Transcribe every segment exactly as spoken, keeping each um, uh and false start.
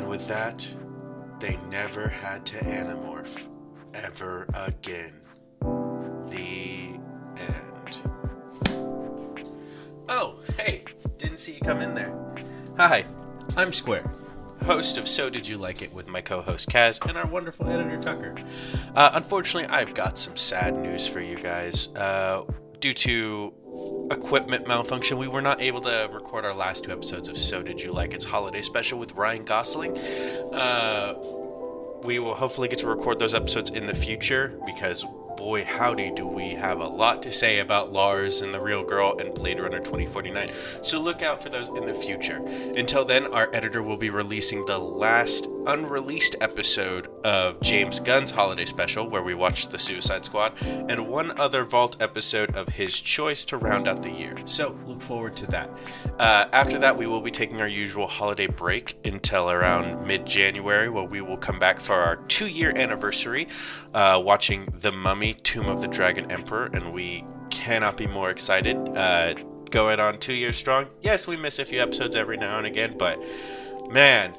And with that, they never had to animorph ever again. The end. Oh, hey, didn't see you come in there. Hi, I'm Square, host of So Did You Like It with my co-host Kaz and our wonderful editor Tucker. Uh, unfortunately, I've got some sad news for you guys. Uh, due to equipment malfunction, we were not able to record our last two episodes of So Did You Like It's Holiday Special with Ryan Gosling. Uh, we will hopefully get to record those episodes in the future, because boy howdy do we have a lot to say about Lars and The Real Girl and Blade Runner twenty forty-nine. So look out for those in the future. Until then, our editor will be releasing the last unreleased episode of James Gunn's Holiday Special, where we watched The Suicide Squad, and one other Vault episode of his choice to round out the year. So look forward to that. Uh, after that, we will be taking our usual holiday break until around mid-January, where we will come back for our two-year anniversary, uh, watching The Mummy, Tomb of the Dragon Emperor, and we cannot be more excited. Uh, going on two years strong. Yes, we miss a few episodes every now and again, but man,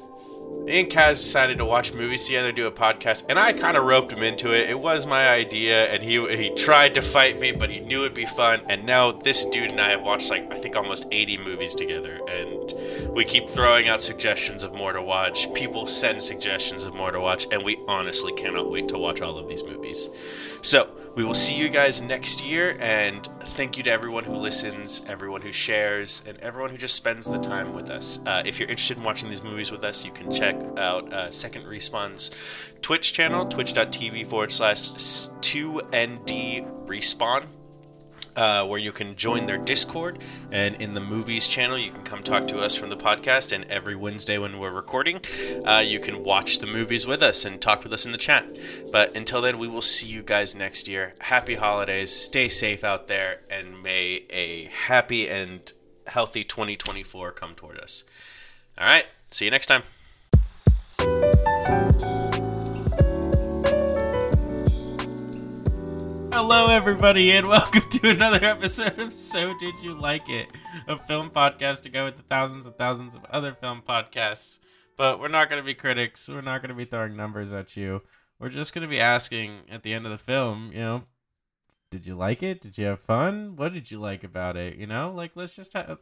me and Kaz decided to watch movies together, do a podcast, and I kind of roped him into it. It was my idea, and he he tried to fight me, but he knew it'd be fun. And now this dude and I have watched, like, I think almost eighty movies together, and we keep throwing out suggestions of more to watch. People send suggestions of more to watch, and we honestly cannot wait to watch all of these movies. So we will see you guys next year, and thank you to everyone who listens, everyone who shares, and everyone who just spends the time with us. Uh, if you're interested in watching these movies with us, you can check out uh, Second Respawn's Twitch channel, twitch.tv forward slash 2nd respawn, uh, where you can join their Discord. And in the movies channel, you can come talk to us from the podcast, and every Wednesday when we're recording, uh, you can watch the movies with us and talk with us in the chat. But until then, we will see you guys next year. Happy holidays, stay safe out there, and may a happy and healthy twenty twenty-four come toward us. All right, see you next time. Hello everybody, and welcome to another episode of So Did You Like It, a film podcast to go with the thousands and thousands of other film podcasts. But we're not going to be critics, we're not going to be throwing numbers at you. We're just going to be asking at the end of the film, you know, did you like it? Did you have fun? What did you like about it? You know, like, let's just have,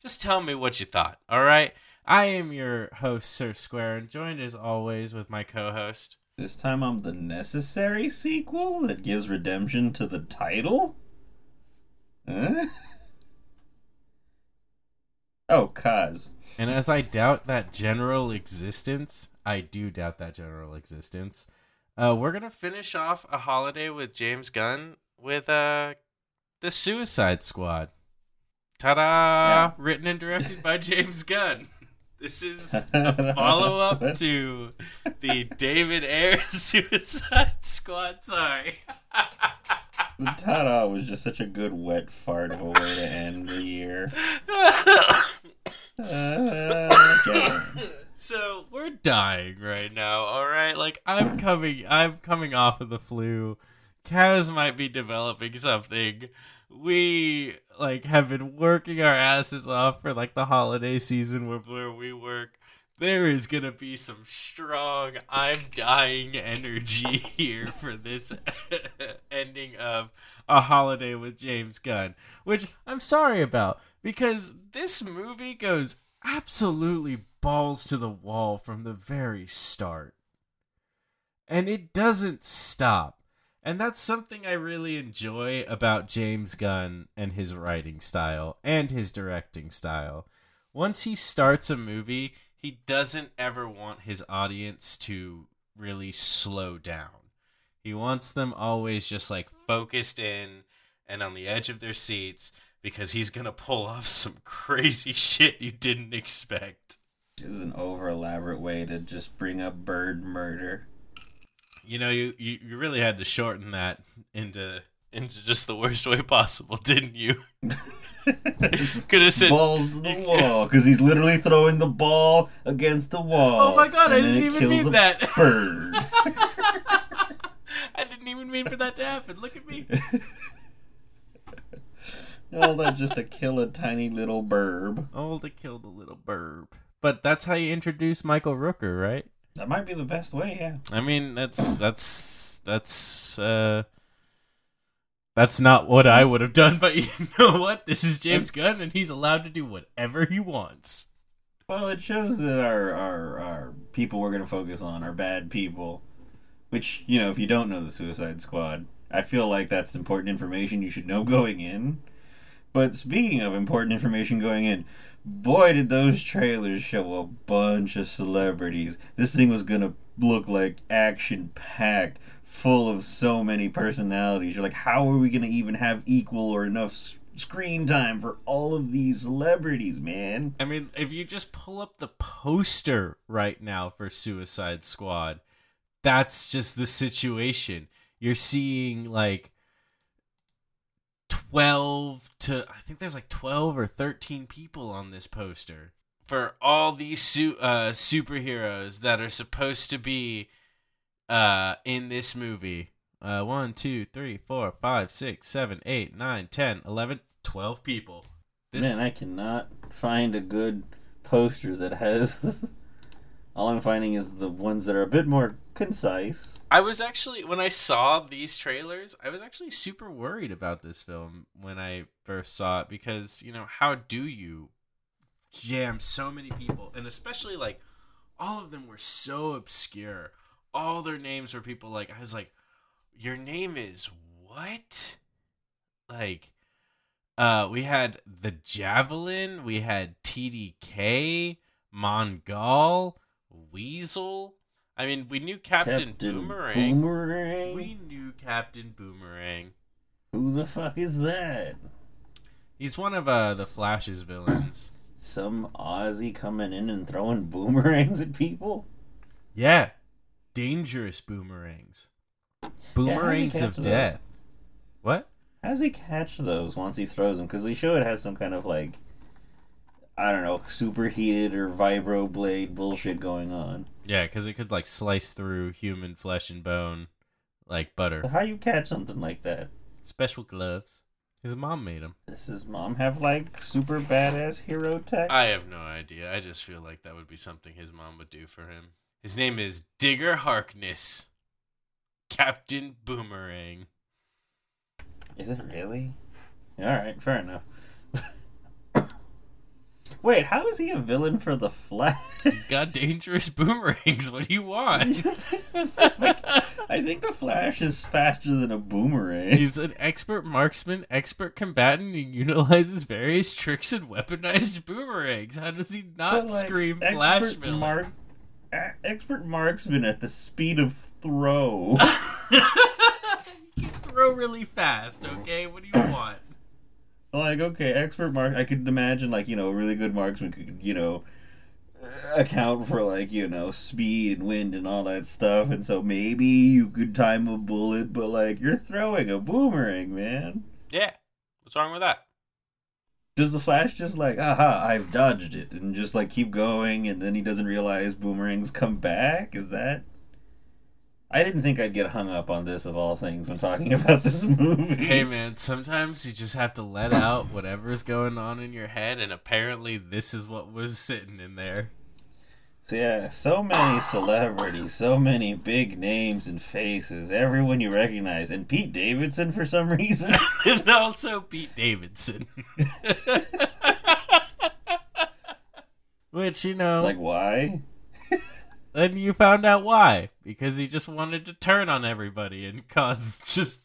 just tell me what you thought, all right? I am your host, Sir Square, and joined as always with my co-host. This time I'm the necessary sequel that gives redemption to the title? Huh? Oh, cause. And as I doubt that general existence, I do doubt that general existence, uh, we're going to finish off a holiday with James Gunn with uh, The Suicide Squad. Ta-da! Yeah. Written and directed by James Gunn. This is a follow-up to the David Ayer Suicide Squad. Sorry. The ta-da was just such a good wet fart of a way to end the year. Uh, okay. So we're dying right now, all right? Like, I'm coming, I'm coming off of the flu. Kaz might be developing something. We, like, have been working our asses off for, like, the holiday season where, where we work. There is going to be some strong, I'm dying energy here for this ending of A Holiday with James Gunn, which I'm sorry about, because this movie goes absolutely balls to the wall from the very start. And it doesn't stop. And that's something I really enjoy about James Gunn and his writing style and his directing style. Once he starts a movie, he doesn't ever want his audience to really slow down. He wants them always just, like, focused in and on the edge of their seats, because he's going to pull off some crazy shit you didn't expect. It's an over-elaborate way to just bring up bird murder. You know, you, you, you really had to shorten that into into just the worst way possible, didn't you? Could have said balls to the wall, because he's literally throwing the ball against the wall. Oh my god, I didn't even mean that. Bird. I didn't even mean for that to happen. Look at me. All that just to kill a tiny little burb. All to kill the little burb. But that's how you introduce Michael Rooker, right? That might be the best way, yeah. I mean, that's that's that's uh, that's not what I would have done, but you know what? This is James Gunn, and he's allowed to do whatever he wants. Well, it shows that our our, our people we're going to focus on are bad people, which, you know, if you don't know the Suicide Squad, I feel like that's important information you should know going in. But speaking of important information going in, boy, did those trailers show a bunch of celebrities. This thing was going to look like action-packed, full of so many personalities. You're like, how are we going to even have equal or enough s- screen time for all of these celebrities, man? I mean, if you just pull up the poster right now for Suicide Squad, that's just the situation. You're seeing, like, twelve to I think there's like twelve or thirteen people on this poster for all these su- uh, superheroes that are supposed to be uh, in this movie. Uh, one, two, three, four, five, six, seven, eight, nine, ten, eleven, twelve people. This... Man, I cannot find a good poster that has. All I'm finding is the ones that are a bit more concise. I was actually, when I saw these trailers, I was actually super worried about this film when I first saw it because, you know, how do you jam so many people? And especially, like, all of them were so obscure. All their names were people like, I was like, your name is what? Like, uh, we had the Javelin, we had T D K, Mongol, Weasel. I mean, we knew Captain, Captain Boomerang. Boomerang. We knew Captain Boomerang. Who the fuck is that? He's one of uh, the Flash's villains. Some Aussie coming in and throwing boomerangs at people? Yeah. Dangerous boomerangs. Boomerangs yeah, of those? Death. What? How does he catch those once he throws them? Because we show it has some kind of, like, I don't know, superheated or vibro blade bullshit going on. Yeah, because it could, like, slice through human flesh and bone like butter. How you catch something like that? Special gloves. His mom made them. Does his mom have, like, super badass hero tech? I have no idea. I just feel like that would be something his mom would do for him. His name is Digger Harkness. Captain Boomerang. Is it really? Alright, fair enough. Wait, how is he a villain for the Flash? He's got dangerous boomerangs. What do you want? Like, I think the Flash is faster than a boomerang. He's an expert marksman, expert combatant, and utilizes various tricks and weaponized boomerangs. How does he not but, like, scream Flash villain? Mark, a- expert marksman at the speed of throw. You can throw really fast, okay? What do you want? Like, okay, expert mark. I could imagine, like, you know, really good marksman could, you know, account for, like, you know, speed and wind and all that stuff. And so maybe you could time a bullet, but, like, you're throwing a boomerang, man. Yeah. What's wrong with that? Does the Flash just, like, aha, I've dodged it, and just, like, keep going, and then he doesn't realize boomerangs come back? Is that... I didn't think I'd get hung up on this, of all things, when talking about this movie. Hey, man, sometimes you just have to let out whatever's going on in your head, and apparently this is what was sitting in there. So, yeah, so many celebrities, so many big names and faces, everyone you recognize, and Pete Davidson for some reason. And also Pete Davidson. Which, you know... Like, why? Then you found out why. Because he just wanted to turn on everybody and cause just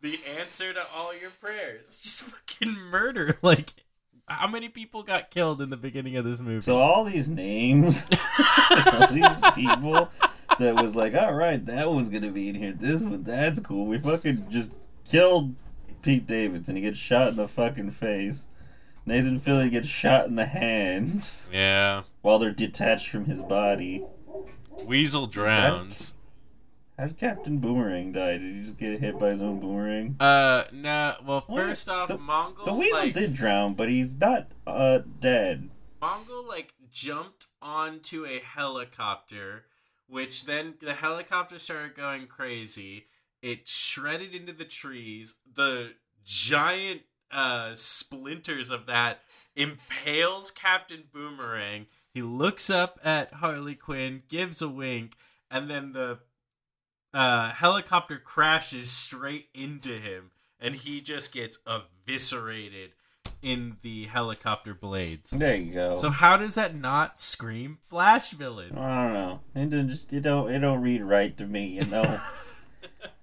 the answer to all your prayers. Just fucking murder. Like, how many people got killed in the beginning of this movie? So all these names, all these people that was like, all right, that one's going to be in here. This one, that's cool. We fucking just killed Pete Davidson. He gets shot in the fucking face. Nathan Fillion gets shot in the hands. Yeah. While they're detached from his body. Weasel drowns. How did Captain Boomerang die? Did he just get hit by his own boomerang? Uh, no. Nah, well, first what? off, the, Mongol... The Weasel like, did drown, but he's not, uh, dead. Mongol, like, jumped onto a helicopter, which then the helicopter started going crazy. It shredded into the trees. The giant, uh, splinters of that impales Captain Boomerang, He looks up at Harley Quinn, gives a wink, and then the uh, helicopter crashes straight into him, and he just gets eviscerated in the helicopter blades. There you go. So how does that not scream Flash villain? I don't know. It don't just it don't it don't read right to me, you know.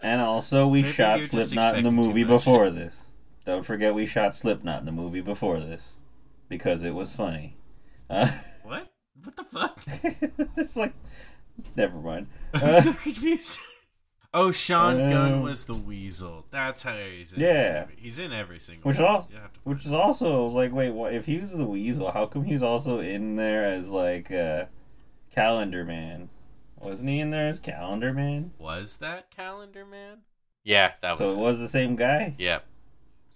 And also, we Maybe shot Slipknot in the movie before this. Don't forget, we shot Slipknot in the movie before this because it was funny. Uh, what? What the fuck? It's like, never mind. I'm uh, so confused. Oh, Sean um, Gunn was the Weasel. That's how he's in. Yeah, this movie. He's in every single. Which al- which is also I was like, wait, what? If he was the Weasel, how come he's also in there as like uh, Calendar Man? Wasn't he in there as Calendar Man? Was that Calendar Man? Yeah, that was. So it, it. was the same guy? Yep.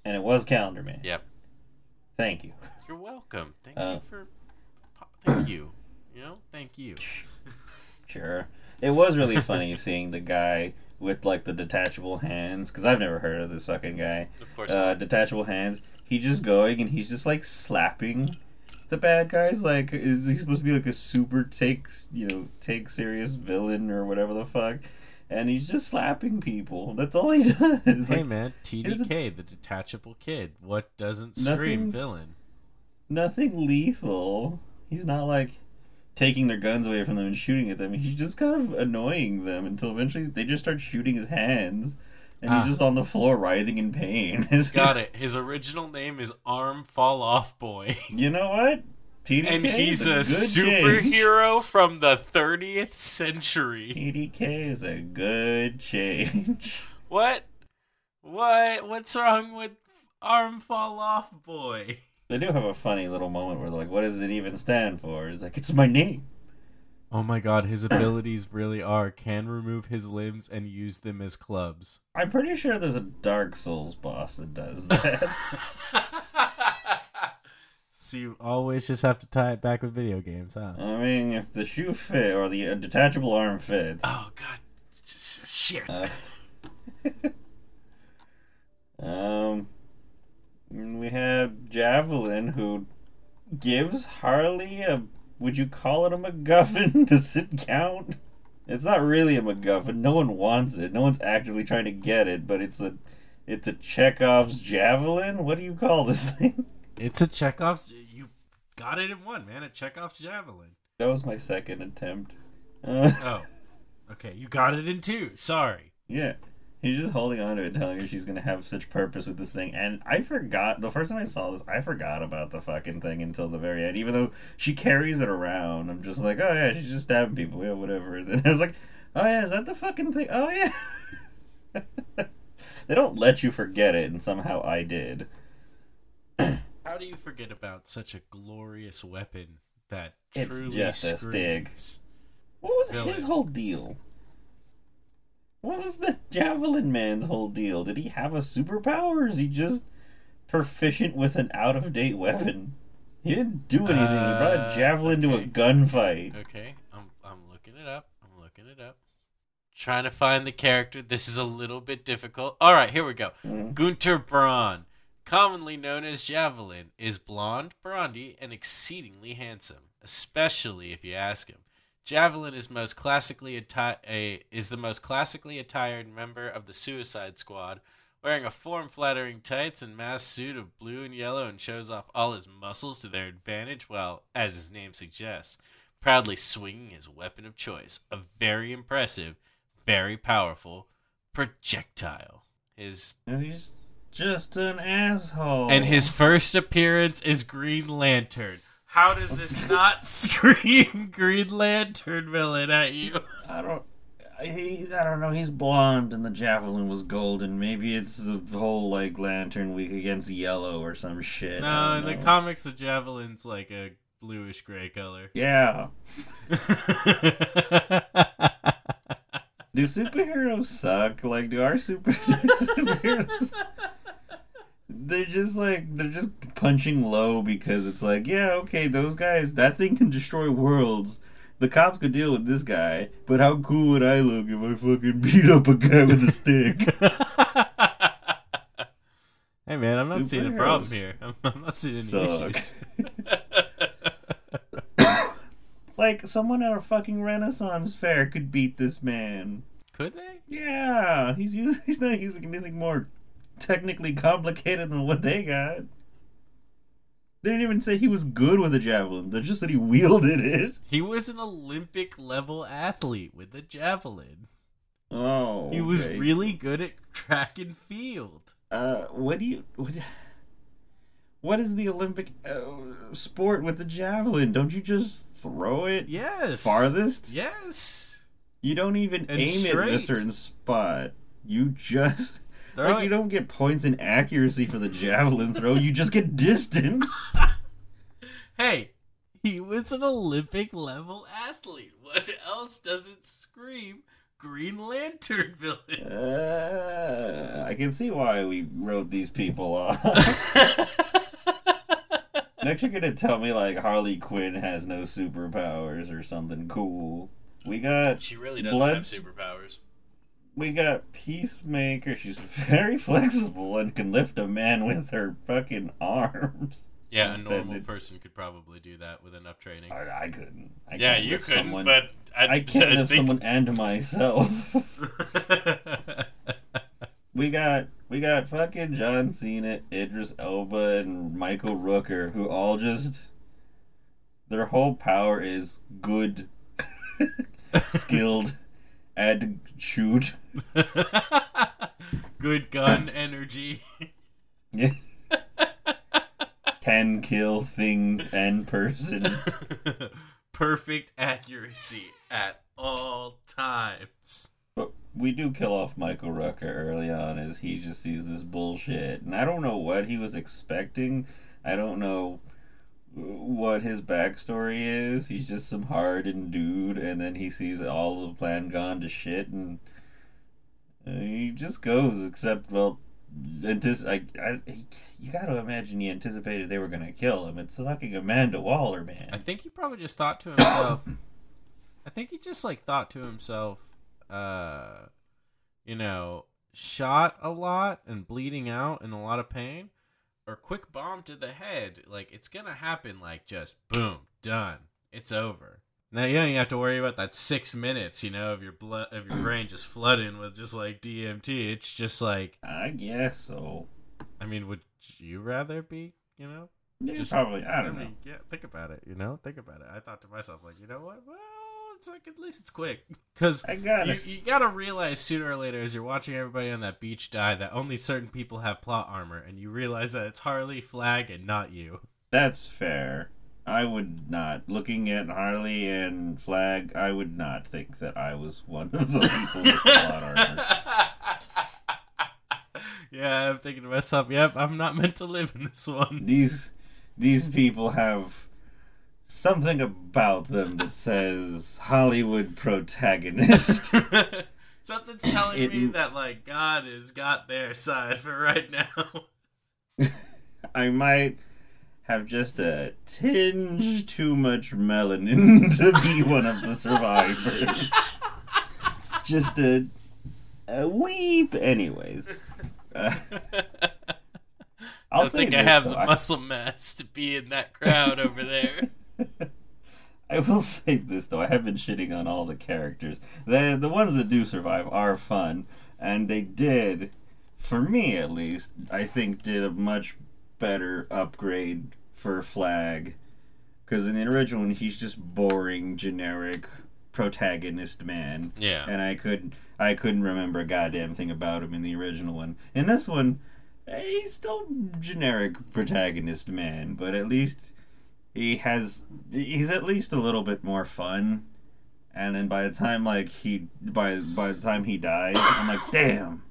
And it was Calendar Man. Yep. Thank you. You're welcome. Thank uh, you for. Thank you. You know, thank you. Sure. It was really funny seeing the guy with like the detachable hands, because I've never heard of this fucking guy. Of course. Uh, detachable hands. He just going and he's just like slapping the bad guys. Like, is he supposed to be like a super take, you know, take serious villain or whatever the fuck? And he's just slapping people. That's all he does. Hey, like, man, T D K, the detachable kid. What doesn't scream nothing, villain? Nothing lethal. He's not like taking their guns away from them and shooting at them. He's just kind of annoying them until eventually they just start shooting his hands. And ah. he's just on the floor writhing in pain. Got it. His original name is Arm Fall Off Boy. You know what? T D K and he's a, a superhero change. From the thirtieth century. T D K is a good change. What? What? What's wrong with Arm Fall Off Boy? They do have a funny little moment where they're like, what does it even stand for? He's like, it's my name. Oh my god, his abilities really are. Can remove his limbs and use them as clubs. I'm pretty sure there's a Dark Souls boss that does that. So you always just have to tie it back with video games, huh? I mean, if the shoe fit or the uh, detachable arm fits. Oh god, just, shit. Uh, um, we have Javelin, who gives Harley a... Would you call it a MacGuffin? Does it count? It's not really a MacGuffin. No one wants it. No one's actively trying to get it, but it's a it's a Chekhov's Javelin? What do you call this thing? It's a Chekhov's... You got it in one, man. A Chekhov's Javelin. That was my second attempt. Uh, oh. Okay, you got it in two. Sorry. Yeah. He's just holding on to it, telling her she's going to have such purpose with this thing. And I forgot, the first time I saw this, I forgot about the fucking thing until the very end. Even though she carries it around, I'm just like, oh yeah, she's just stabbing people, yeah, whatever. And then I was like, oh yeah, is that the fucking thing? Oh yeah. They don't let you forget it, and somehow I did. How do you forget about such a glorious weapon that it's truly just a stick? What was villain. His whole deal? What was the Javelin Man's whole deal? Did he have a superpower, or is he just proficient with an out-of-date weapon? He didn't do anything. Uh, he brought a javelin okay. to a gunfight. Okay, I'm I'm looking it up. I'm looking it up. Trying to find the character. This is a little bit difficult. All right, here we go. Mm. Gunter Braun, commonly known as Javelin, is blonde, brondy, and exceedingly handsome, especially if you ask him. Javelin is most classically atti- a, is the most classically attired member of the Suicide Squad, wearing a form-flattering tights and masked suit of blue and yellow, and shows off all his muscles to their advantage while, as his name suggests, proudly swinging his weapon of choice, a very impressive, very powerful projectile. His He's just an asshole. And his first appearance is Green Lantern. How does this not scream Green Lantern villain at you? I don't, he's, I don't know. He's blonde, and the javelin was golden. Maybe it's the whole like Lantern Week against yellow or some shit. No, in know. the comics, the javelin's like a bluish gray color. Yeah. Do superheroes suck? Like, do our super superheroes? They're just like they're just punching low because it's like, yeah, okay, those guys, that thing can destroy worlds. The cops could deal with this guy, but how cool would I look if I fucking beat up a guy with a stick? Hey man, I'm not Dude, seeing a problem here. I'm, I'm not seeing any suck. issues. Like, someone at a fucking Renaissance fair could beat this man. Could they? Yeah, he's using, he's not using anything more technically complicated than what they got. They didn't even say he was good with a javelin. They just said he wielded it. He was an Olympic-level athlete with a javelin. Oh, okay. He was really good at track and field. Uh, what do you... What, what is the Olympic uh, sport with the javelin? Don't you just throw it yes. farthest? Yes. You don't even and aim straight. It in a certain spot. You just... Like, you don't get points in accuracy for the javelin throw. You just get distance. Hey, he was an Olympic-level athlete. What else doesn't scream Green Lantern villain? Uh, I can see why we wrote these people off. Next you're going to tell me, like, Harley Quinn has no superpowers or something cool. We got... She really doesn't blood... have superpowers. We got Peacemaker. She's very flexible and can lift a man with her fucking arms. Yeah, suspended. A normal person could probably do that with enough training. I, I couldn't. I yeah, you couldn't, someone. But... I, I can't I lift think... someone and myself. we got we got fucking John Cena, Idris Elba, and Michael Rooker, who all just... Their whole power is good, skilled, and shoot. Good gun energy. Yeah. Can kill thing and person. Perfect accuracy at all times. But we do kill off Michael Rooker early on as he just sees this bullshit. And I don't know what he was expecting. I don't know what his backstory is. He's just some hardened dude, and then he sees all the plan gone to shit, and he just goes. Except, well, antici- I, I, he, you got to imagine he anticipated they were going to kill him. It's fucking Amanda Waller, man. I think he probably just thought to himself. I think he just like thought to himself, uh, you know, shot a lot and bleeding out and a lot of pain. Or quick bomb to the head, like, it's gonna happen, like, just, boom, done. It's over. Now you don't even have to worry about that six minutes, you know, of your blood, of your brain just flooding with just, like, D M T. It's just, like... I guess so. I mean, would you rather be, you know? Yeah, just, probably, I don't I mean, know. Yeah, think about it, you know? Think about it. I thought to myself, like, you know what? Well, it's like, at least it's quick. Because you, you gotta realize sooner or later, as you're watching everybody on that beach die, that only certain people have plot armor, and you realize that it's Harley, Flag, and not you. That's fair. I would not. Looking at Harley and Flag, I would not think that I was one of the people with plot armor. Yeah, I'm thinking to myself, yep, I'm not meant to live in this one. These, these people have... something about them that says Hollywood protagonist. Something's telling it, me that, like, God has got their side for right now. I might have just a tinge too much melanin to be one of the survivors. Just a, a weep. Anyways. Uh, I'll I don't think I have though. the muscle mass to be in that crowd over there. I will say this, though. I have been shitting on all the characters. The, the ones that do survive are fun, and they did, for me at least, I think did a much better upgrade for Flag. Because in the original one, he's just boring, generic protagonist man. Yeah. And I couldn't, I couldn't remember a goddamn thing about him in the original one. In this one, he's still generic protagonist man, but at least... He has, he's at least a little bit more fun, and then by the time like he, by by the time he dies, I'm like, damn,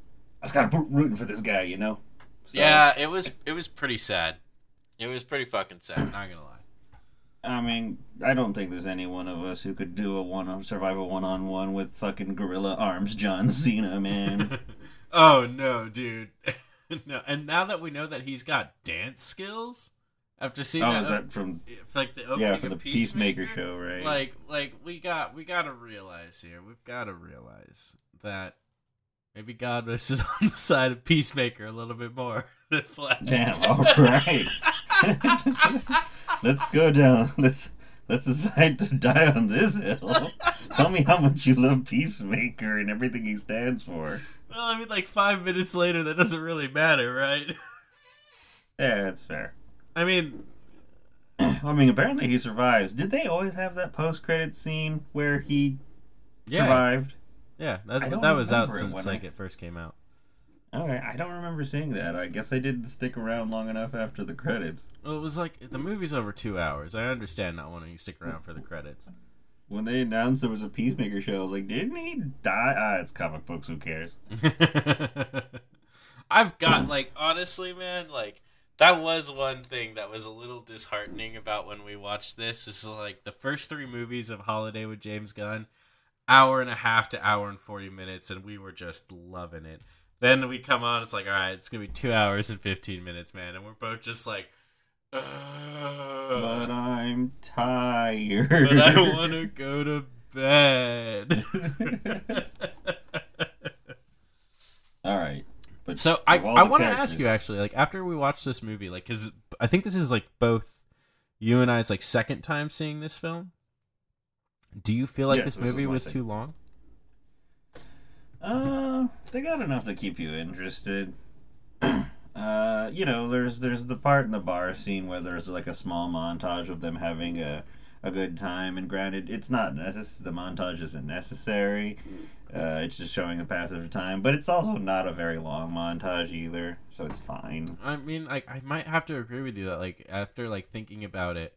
I was kind of rooting for this guy, you know? So, yeah, it was it was pretty sad. It was pretty fucking sad. Not gonna lie. I mean, I don't think there's any one of us who could do a one survive a one on one with fucking gorilla arms, John Cena, man. Oh no, dude. No, and now that we know that he's got dance skills. After seeing oh, that, is that from like the opening yeah, for the of Peacemaker, Peacemaker show, right? Like, like we got we got to realize here. We've got to realize that maybe God was just on the side of Peacemaker a little bit more than Flag. Damn! All right, let's go down. Let's let's decide to die on this hill. Tell me how much you love Peacemaker and everything he stands for. Well, I mean, like, five minutes later, that doesn't really matter, right? Yeah, that's fair. I mean... I mean, apparently he survives. Did they always have that post-credits scene where he yeah. survived? Yeah, that, that was out since, like, I... it first came out. Okay, I don't remember seeing that. I guess I didn't stick around long enough after the credits. Well, it was like, the movie's over two hours. I understand not wanting to stick around for the credits. When they announced there was a Peacemaker show, I was like, didn't he die? Ah, it's comic books, who cares? I've got, like, honestly, man, like, that was one thing that was a little disheartening about when we watched this. This is like the first three movies of Holiday with James Gunn, hour and a half to hour and forty minutes, and we were just loving it. Then we come on, it's like, all right, it's going to be two hours and fifteen minutes, man. And we're both just like, ugh. But I'm tired. But I want to go to bed. All right. But so I I want to ask you, actually, like, after we watched this movie, like, because I think this is, like, both you and I's, like, second time seeing this film. Do you feel like yes, this movie this was thing. too long? Uh, they got enough to keep you interested. uh, you know, there's there's the part in the bar scene where there's, like, a small montage of them having a, a good time. And granted, it's not necessary. The montage isn't necessary. Uh, it's just showing the passage of time, but it's also not a very long montage either, so it's fine. I mean, like, I might have to agree with you that, like, after, like, thinking about it,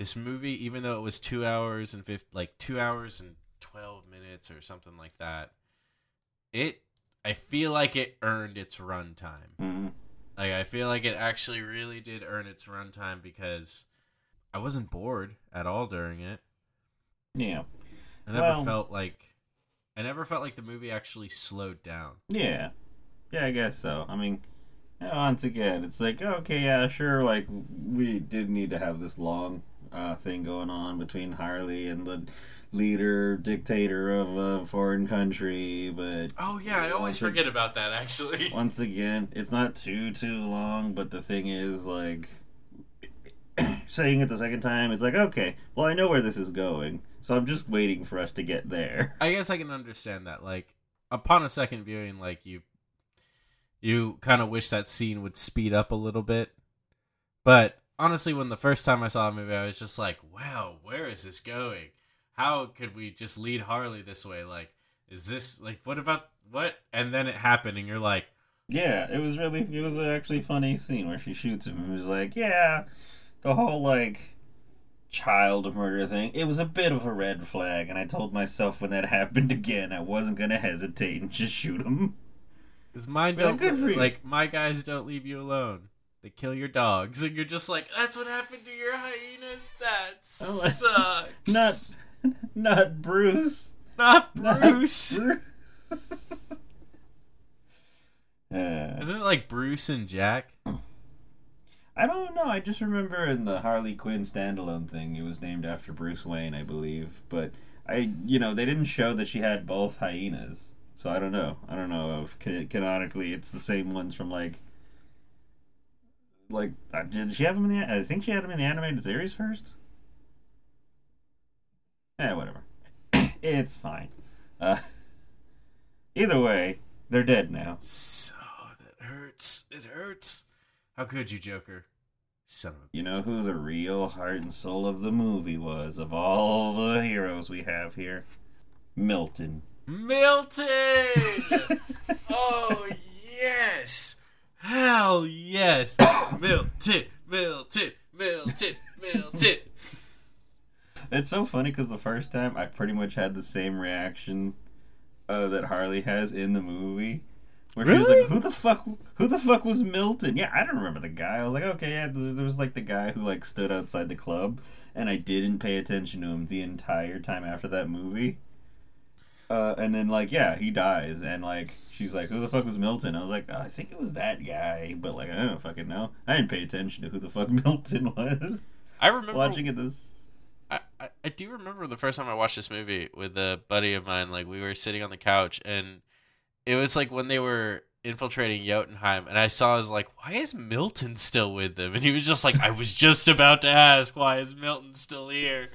this movie, even though it was two hours and fifty, like two hours and twelve minutes or something like that, it, I feel like it earned its runtime. Mm-hmm. Like, I feel like it actually really did earn its runtime because I wasn't bored at all during it. Yeah, I never well... felt like. I never felt like the movie actually slowed down. Yeah. Yeah, I guess so. I mean, once again, it's like, okay, yeah, sure, like, we did need to have this long uh, thing going on between Harley and the leader, dictator of a foreign country, but... Oh, yeah, I always forget a- about that, actually. Once again, it's not too, too long, but the thing is, like, saying it the second time, it's like, okay, well, I know where this is going. So I'm just waiting for us to get there. I guess I can understand that. Like, upon a second viewing, like, you you kind of wish that scene would speed up a little bit. But honestly, when the first time I saw the movie, I was just like, wow, where is this going? How could we just lead Harley this way? Like, is this, like, what about, what? And then it happened, and you're like... Yeah, it was really, it was an actually funny scene where she shoots him. And it was like, yeah, the whole, like... child murder thing, it was a bit of a red flag, and I told myself when that happened again I wasn't gonna hesitate and just shoot him. Because mine don't, like, my guys don't leave you alone. They kill your dogs, and you're just like, that's what happened to your hyenas. That sucks. not not Bruce not Bruce, not Bruce. uh, isn't it like Bruce and Jack? I don't know, I just remember in the Harley Quinn standalone thing, it was named after Bruce Wayne, I believe. But, I, you know, they didn't show that she had both hyenas. So I don't know. I don't know if can- canonically it's the same ones from, like... Like, did she have them in the... I think she had them in the animated series first? Eh, whatever. It's fine. Uh, either way, they're dead now. So, that hurts. It hurts. How could you, Joker? Son of a bitch. You know who the real heart and soul of the movie was, of all the heroes we have here? Milton. Milton! Oh, yes! Hell yes! Milton! Milton! Milton! Milton! It's so funny because the first time I pretty much had the same reaction uh, that Harley has in the movie. Where really? She was like, who the fuck who the fuck was Milton? Yeah, I don't remember the guy. I was like, okay, yeah, there was, like, the guy who, like, stood outside the club, and I didn't pay attention to him the entire time after that movie. Uh, and then, like, yeah, he dies, and, like, she's like, who the fuck was Milton? I was like, oh, I think it was that guy, but, like, I don't fucking know. I didn't pay attention to who the fuck Milton was. I remember watching it this... I, I, I do remember the first time I watched this movie with a buddy of mine, like, we were sitting on the couch, and... It was like when they were infiltrating Jotunheim, and I saw, I was like, why is Milton still with them? And he was just like, I was just about to ask, why is Milton still here?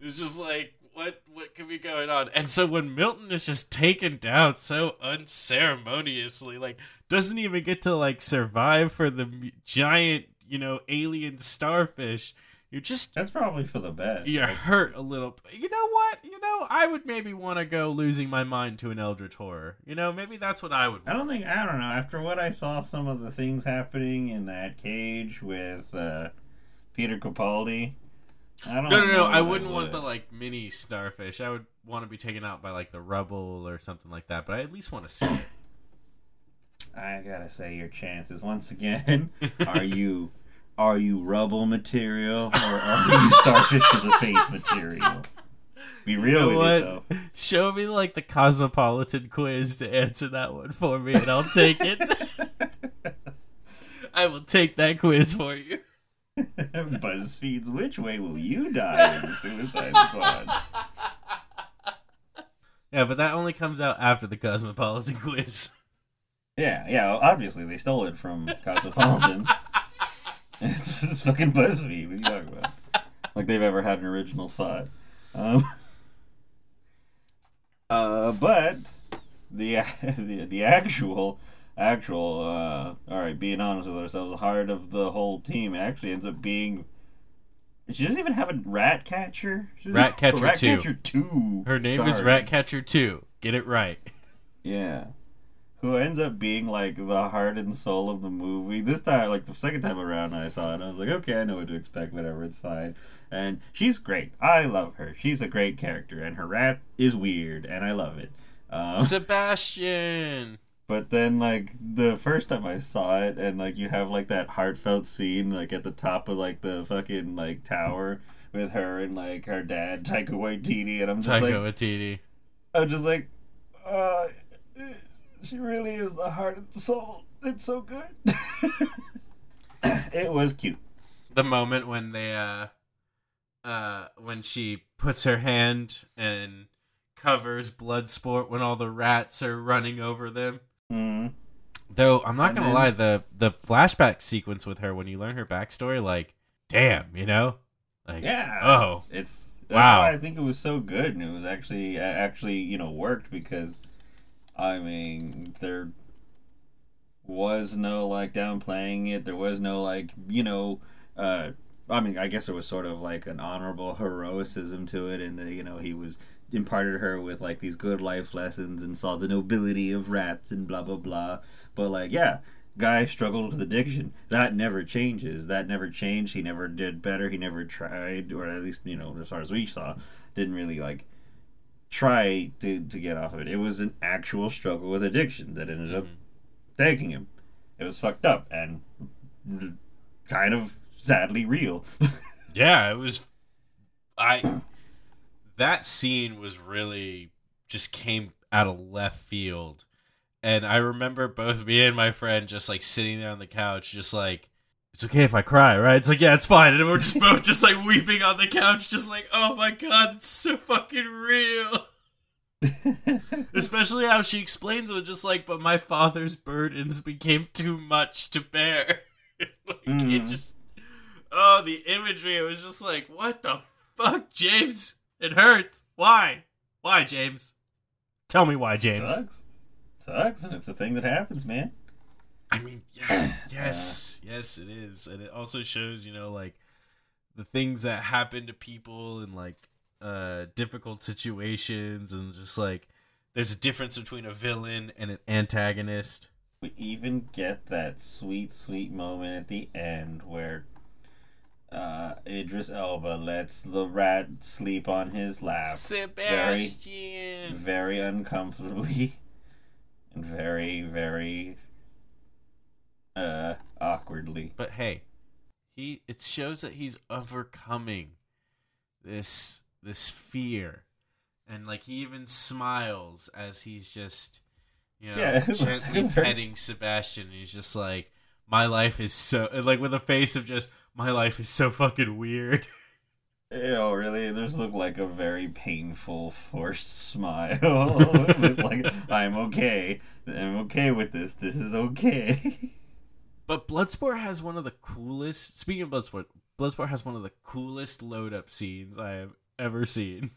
It's just like, what what could be going on? And so when Milton is just taken down so unceremoniously, like, doesn't even get to, like, survive for the giant, you know, alien starfish, you're just... That's probably for the best. You're like, hurt a little. You know what? You know, I would maybe want to go losing my mind to an eldritch horror. You know, maybe that's what I would want. I don't think... I don't know. After what I saw, some of the things happening in that cage with uh, Peter Capaldi... I don't no, no, no! I wouldn't I would. want the like mini starfish. I would want to be taken out by like the rubble or something like that. But I at least want to see it. I gotta say, your chances once again are you are you rubble material or are you starfish to the face material? Be real you know with what? yourself. Show me like the cosmopolitan quiz to answer that one for me, and I'll take it. I will take that quiz for you. BuzzFeed's Which Way Will You Die in the Suicide Squad? Yeah, but that only comes out after the Cosmopolitan quiz. Yeah, yeah, obviously they stole it from Cosmopolitan. It's just fucking BuzzFeed, what are you talking about? Like they've ever had an original thought. Um, uh, but the, the, the actual... Actual, uh, alright, being honest with ourselves, heart of the whole team actually ends up being... She doesn't even have a rat catcher. Rat Catcher Rat Two. Rat Catcher Two. Her name Sorry. is Rat Catcher Two. Get it right. Yeah. Who ends up being, like, the heart and soul of the movie. This time, like, the second time around I saw it, I was like, okay, I know what to expect, whatever, it's fine. And she's great. I love her. She's a great character, and her rat is weird, and I love it. Um, Sebastian! But then, like, the first time I saw it, and, like, you have, like, that heartfelt scene, like, at the top of, like, the fucking, like, tower with her and, like, her dad, Taika Waititi, and I'm just Taika like... Taika Waititi. I'm just like, uh, she really is the heart and soul. It's so good. It was cute. The moment when they, uh, uh, when she puts her hand and covers Bloodsport when all the rats are running over them. Mm. Though I'm not and gonna then, lie, the the flashback sequence with her when you learn her backstory, like, damn, you know, like, yeah, oh, it's, it's wow. That's why I think it was so good, and it was actually actually you know worked because, I mean, there was no like downplaying it. There was no like you know, uh, I mean, I guess it was sort of like an honorable heroicism to it, and that you know he was. Imparted her with like these good life lessons and saw the nobility of rats and blah blah blah. But like, yeah, guy struggled with addiction. That never changes. That never changed. He never did better. He never tried, or at least you know, as far as we saw, didn't really like try to to get off of it. It was an actual struggle with addiction that ended mm-hmm. up taking him. It was fucked up and kind of sadly real. Yeah, it was. I. That scene was really just came out of left field. And I remember both me and my friend just like sitting there on the couch, just like, it's okay if I cry, right? It's like, yeah, it's fine. And we're just both just like weeping on the couch, just like, oh my God, it's so fucking real. Especially how she explains it, just like, but my father's burdens became too much to bear. Like, mm. It just, oh, the imagery. It was just like, what the fuck, James? It hurts. Why? Why, James? Tell me why, James. Sucks. Sucks, and it's a thing that happens, man. I mean, yeah, yes, uh, yes, it is. And it also shows, you know, like, the things that happen to people in, like, uh, difficult situations and just, like, there's a difference between a villain and an antagonist. We even get that sweet, sweet moment at the end where... Uh, Idris Elba lets the rat sleep on his lap. Sebastian! Very, very uncomfortably. And very, very... Uh, awkwardly. But hey, he it shows that he's overcoming this this fear. And, like, he even smiles as he's just, you know, yeah, gently like petting very... Sebastian. He's just like, my life is so... Like, with a face of just... My life is so fucking weird. Ew, really? There's looked like a very painful, forced smile. Like, I'm okay. I'm okay with this. This is okay. But Bloodsport has one of the coolest... Speaking of Bloodsport, Bloodsport has one of the coolest load-up scenes I have ever seen.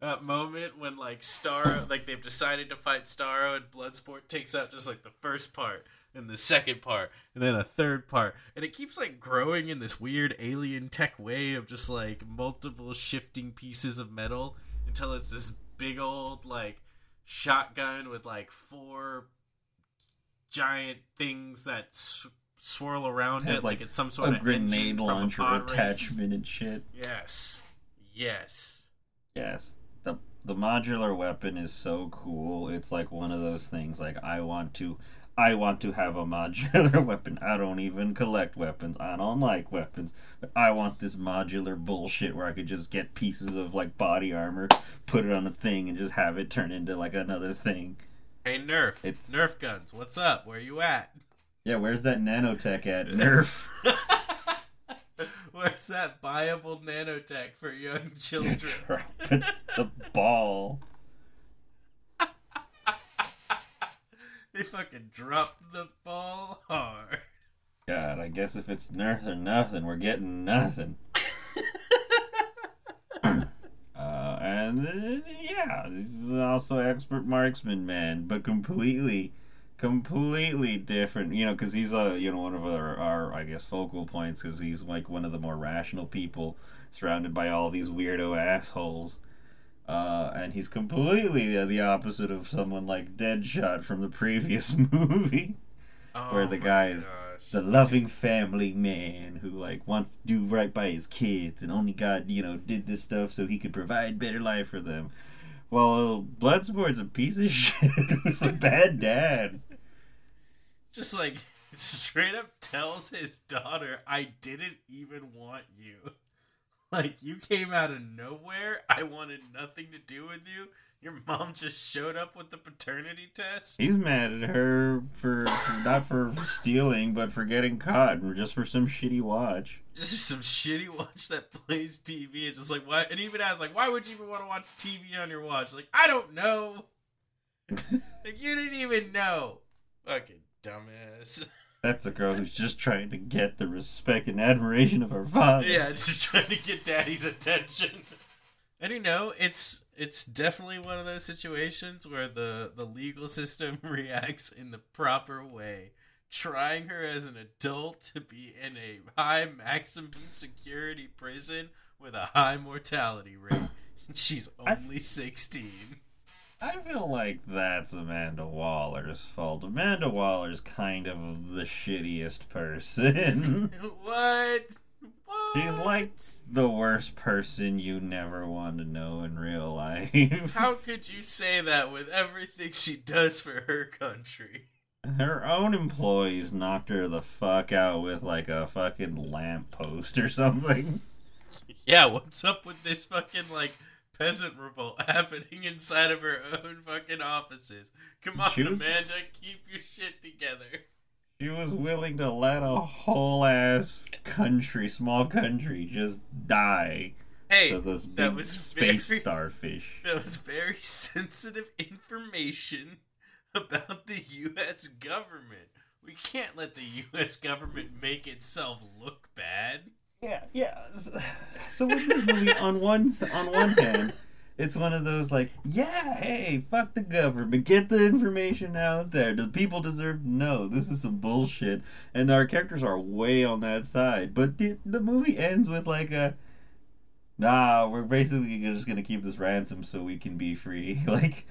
That moment when, like, Starro, like, they've decided to fight Starro, and Bloodsport takes out just, like, the first part, and the second part, and then a third part. And it keeps, like, growing in this weird alien tech way of just, like, multiple shifting pieces of metal until it's this big old, like, shotgun with, like, four giant things that s- swirl around it, it like, like it's some sort a of grenade launcher attachment race. And shit. Yes. Yes. Yes. The the modular weapon is so cool. It's like one of those things like I want to I want to have a modular weapon. I don't even collect weapons. I don't like weapons. But I want this modular bullshit where I could just get pieces of like body armor, put it on a thing, and just have it turn into like another thing. Hey Nerf, it's... Nerf guns, what's up? Where you at? Yeah, where's that nanotech at, Nerf? Where's that viable nanotech for young children? Dropping the ball. They fucking dropped the ball hard. God, I guess if it's Nerf or nothing, we're getting nothing. uh, and uh, yeah, this is also expert marksman, man, but completely, completely different. You know, because he's a you know one of our, our I guess focal points, because he's like one of the more rational people surrounded by all these weirdo assholes. Uh, and he's completely the, the opposite of someone like Deadshot from the previous movie, oh where the guy is gosh. the loving family man who like wants to do right by his kids, and only God, you know, did this stuff so he could provide better life for them. Well, Bloodsport's a piece of shit. He's a bad dad. Just like straight up tells his daughter, "I didn't even want you." Like, you came out of nowhere. I wanted nothing to do with you. Your mom just showed up with the paternity test. He's mad at her for, for not for stealing, but for getting caught, and just for some shitty watch. Just for some shitty watch that plays T V. And just like, why? And even as like, why would you even want to watch T V on your watch? Like, I don't know. Like, you didn't even know. Fucking dumbass. That's a girl who's just trying to get the respect and admiration of her father. Yeah, just trying to get daddy's attention. And you know, it's it's definitely one of those situations where the, the legal system reacts in the proper way. Trying her as an adult to be in a high maximum security prison with a high mortality rate. She's only I... sixteen. I feel like that's Amanda Waller's fault. Amanda Waller's kind of the shittiest person. What? What? She's like the worst person you never want to know in real life. How could you say that with everything she does for her country? Her own employees knocked her the fuck out with like a fucking lamppost or something. Yeah, what's up with this fucking like... peasant revolt happening inside of her own fucking offices. Come on, was, Amanda, keep your shit together. She was willing to let a whole ass country, small country, just die. Hey, so those big that was space very, starfish. That was very sensitive information about the U S government. We can't let the U S government make itself look bad. Yeah, yeah. So with this movie, on one on one hand, it's one of those like, yeah, hey, fuck the government, get the information out there. The people deserve to know. This is some bullshit, and our characters are way on that side. But the the movie ends with like a, nah, we're basically just gonna keep this ransom so we can be free. Like,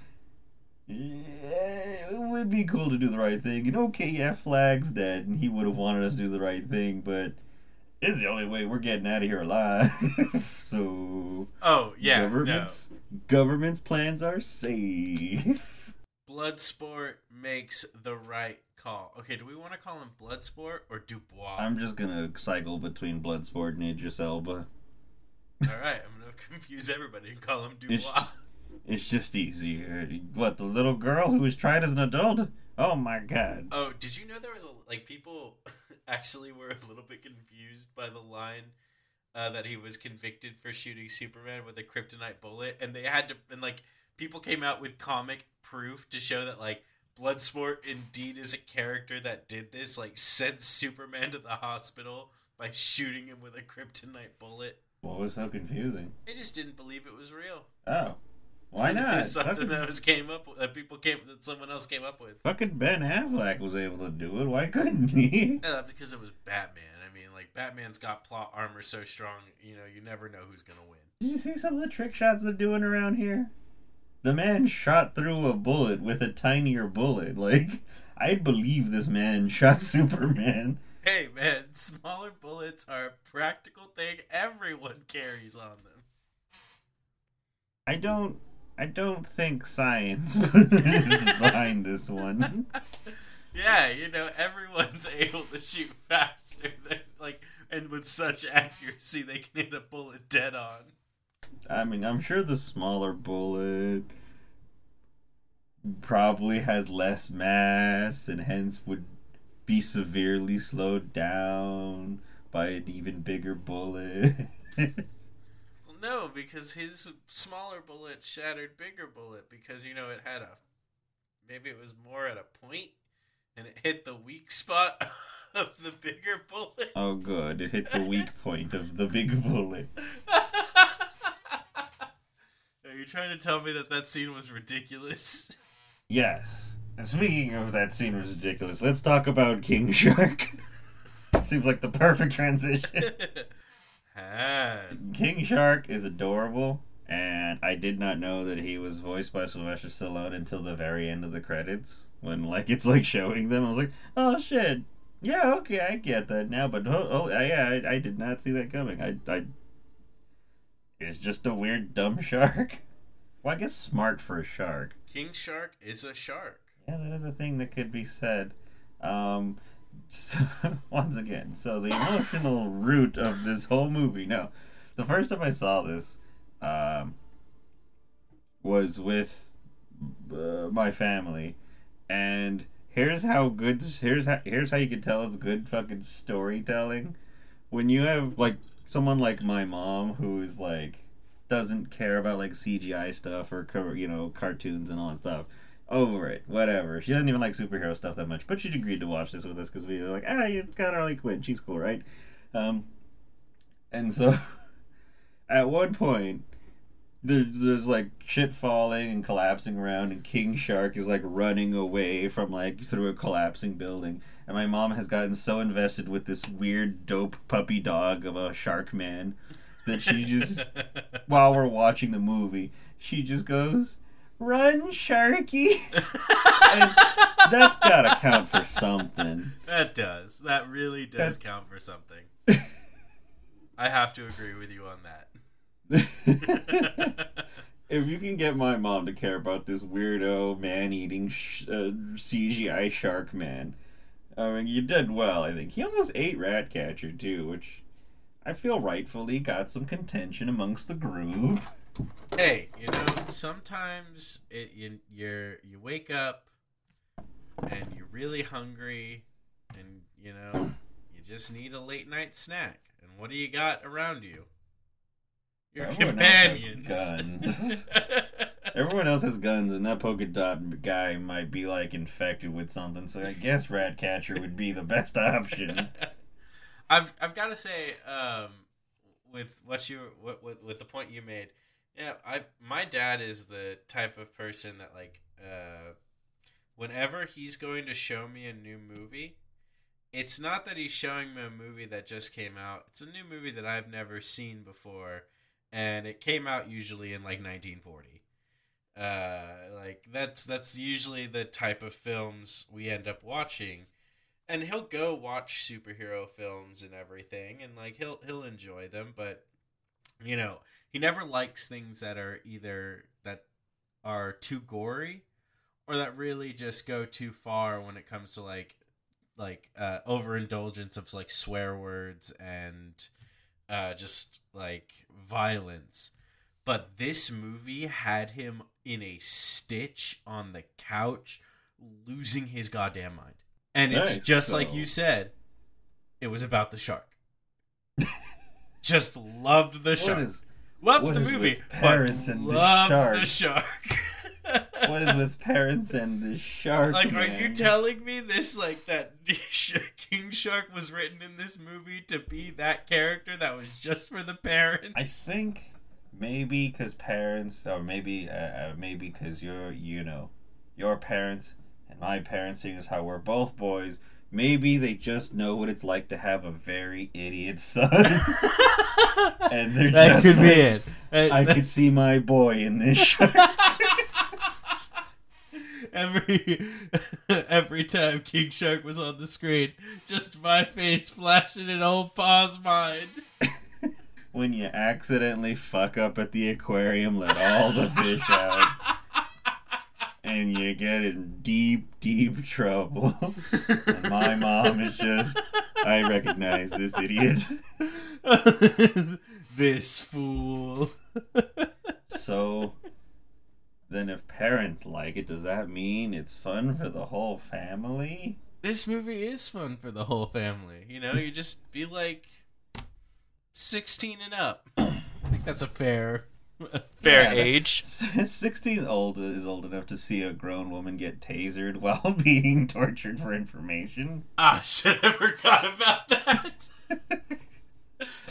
yeah, it would be cool to do the right thing, and okay, yeah, Flag's dead, and he would have wanted us to do the right thing, but. It's the only way we're getting out of here alive. So, oh yeah, governments, no. governments' plans are safe. Bloodsport makes the right call. Okay, do we want to call him Bloodsport or Dubois? I'm just gonna cycle between Bloodsport and Idris Elba. All right, I'm gonna confuse everybody and call him Dubois. It's just, it's just easier. What, the little girl who was tried as an adult? Oh my god. Oh, did you know there was a, like people? Actually, we're a little bit confused by the line uh, that he was convicted for shooting Superman with a kryptonite bullet, and they had to, and like people came out with comic proof to show that like Bloodsport indeed is a character that did this, like sent Superman to the hospital by shooting him with a kryptonite bullet. What was so confusing? They just didn't believe it was real. Oh, why not? Something fucking... that was came up with, that people came that someone else came up with. Fucking Ben Affleck was able to do it. Why couldn't he? Yeah, because it was Batman. I mean, like Batman's got plot armor so strong, you know, you never know who's gonna win. Did you see some of the trick shots they're doing around here? The man shot through a bullet with a tinier bullet. Like, I believe this man shot Superman. Hey, man, smaller bullets are a practical thing everyone carries on them. I don't... I don't think science is behind this one. Yeah, you know, everyone's able to shoot faster than, like, and with such accuracy they can hit a bullet dead on. I mean, I'm sure the smaller bullet probably has less mass and hence would be severely slowed down by an even bigger bullet. Well, no, because his smaller bullet shattered bigger bullet because, you know, it had a... Maybe it was more at a point and it hit the weak spot of the bigger bullet. Oh, good. It hit the weak point of the big bullet. Are you trying to tell me that that scene was ridiculous? Yes. And speaking of that scene was ridiculous, let's talk about King Shark. Seems like the perfect transition. King Shark is adorable, and I did not know that he was voiced by Sylvester Stallone until the very end of the credits. When, like, it's, like, showing them, I was like, oh, shit. Yeah, okay, I get that now, but oh, oh yeah, I, I did not see that coming. I... I It's just a weird, dumb shark. Well, I guess smart for a shark. King Shark is a shark. Yeah, that is a thing that could be said. Um, so, once again, so the emotional root of this whole movie. No, the first time I saw this um, was with uh, my family, and here's how good. Here's how. Here's how you can tell it's good fucking storytelling when you have like. Someone like my mom, who is like, doesn't care about like C G I stuff or, you know, cartoons and all that stuff. Over it. Whatever. She doesn't even like superhero stuff that much, but she agreed to watch this with us because we were like, ah, it's got Harley Quinn. She's cool, right? Um, and so, at one point, there, there's like shit falling and collapsing around, and King Shark is like running away from like through a collapsing building. And my mom has gotten so invested with this weird, dope puppy dog of a shark man that she just, while we're watching the movie, she just goes, "Run, Sharky!" And that's gotta count for something. That does. That really does that's... count for something. I have to agree with you on that. If you can get my mom to care about this weirdo, man-eating sh- uh, C G I shark man... I mean, you did well, I think. He almost ate Rat Catcher Two, which I feel rightfully got some contention amongst the group. Hey, you know, sometimes it, you you're, you wake up and you're really hungry and, you know, you just need a late night snack. And what do you got around you? Your Everyone companions. Guns. Everyone else has guns, and that polka dot guy might be, like, infected with something, so I guess Rat Catcher would be the best option. I've I've got to say, um, with what you what, what with the point you made, yeah, I my dad is the type of person that, like, uh, whenever he's going to show me a new movie, it's not that he's showing me a movie that just came out. It's a new movie that I've never seen before, and it came out usually in, like, nineteen forty. Uh, like that's that's usually the type of films we end up watching, and he'll go watch superhero films and everything, and like he'll he'll enjoy them, but you know he never likes things that are either that are too gory or that really just go too far when it comes to like like uh, overindulgence of like swear words and uh, just like violence. But this movie had him in a stitch on the couch, losing his goddamn mind. And nice, it's just so... like you said, it was about the shark. Just loved the shark. Is, loved the movie, but parents and loved the shark. The shark. What is with parents and the shark? Like, man? Are you telling me this, like, that King Shark was written in this movie to be that character that was just for the parents? I think maybe because parents, or maybe, uh, maybe because you're, you know, your parents and my parents, seeing as how we're both boys, maybe they just know what it's like to have a very idiot son. And they're that just could like, be it. That, I that... could see my boy in this shark. Every every time King Shark was on the screen, just my face flashing in old Pa's mind. When you accidentally fuck up at the aquarium, let all the fish out, and you get in deep, deep trouble. And my mom is just, I recognize this idiot. This fool. So... then if parents like it, does that mean it's fun for the whole family? This movie is fun for the whole family. You know, you just be like sixteen and up. I think that's a fair fair yeah, age. sixteen old is old enough to see a grown woman get tasered while being tortured for information. Ah, I should have forgot about that.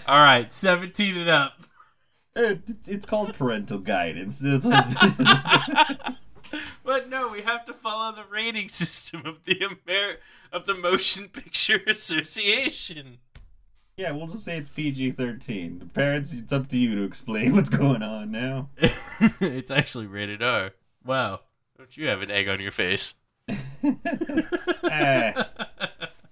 All right, seventeen and up. It's called parental guidance. But no, we have to follow the rating system of the Amer- of the Motion Picture Association. Yeah, we'll just say it's P G thirteen. The parents, it's up to you to explain what's going on now. It's actually rated R. Wow. Don't you have an egg on your face? ah.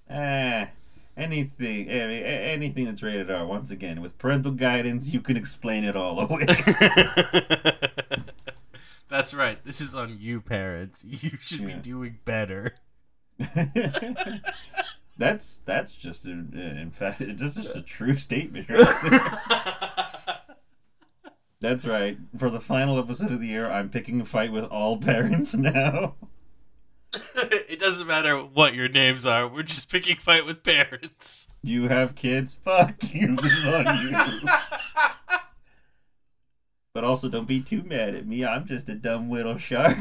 Ah. Anything anything that's rated R, once again, with parental guidance, you can explain it all away. That's right. This is on you, parents. You should yeah. be doing better. that's that's just, a, in fact, it's just a true statement. Right? That's right. For the final episode of the year, I'm picking a fight with all parents now. It doesn't matter what your names are. We're just picking fight with parents. You have kids? Fuck you. This is on you. But also, don't be too mad at me. I'm just a dumb little shark.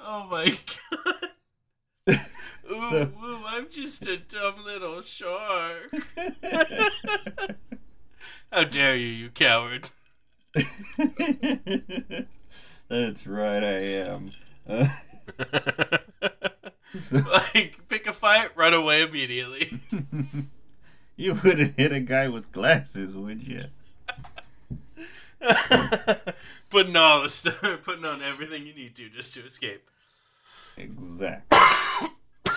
Oh my god. Ooh, so... ooh, I'm just a dumb little shark. How dare you, you coward. That's right, I am. Uh, like, pick a fight, run away immediately. You wouldn't hit a guy with glasses, would you? Putting all the stuff, putting on everything you need to just to escape. Exactly. uh,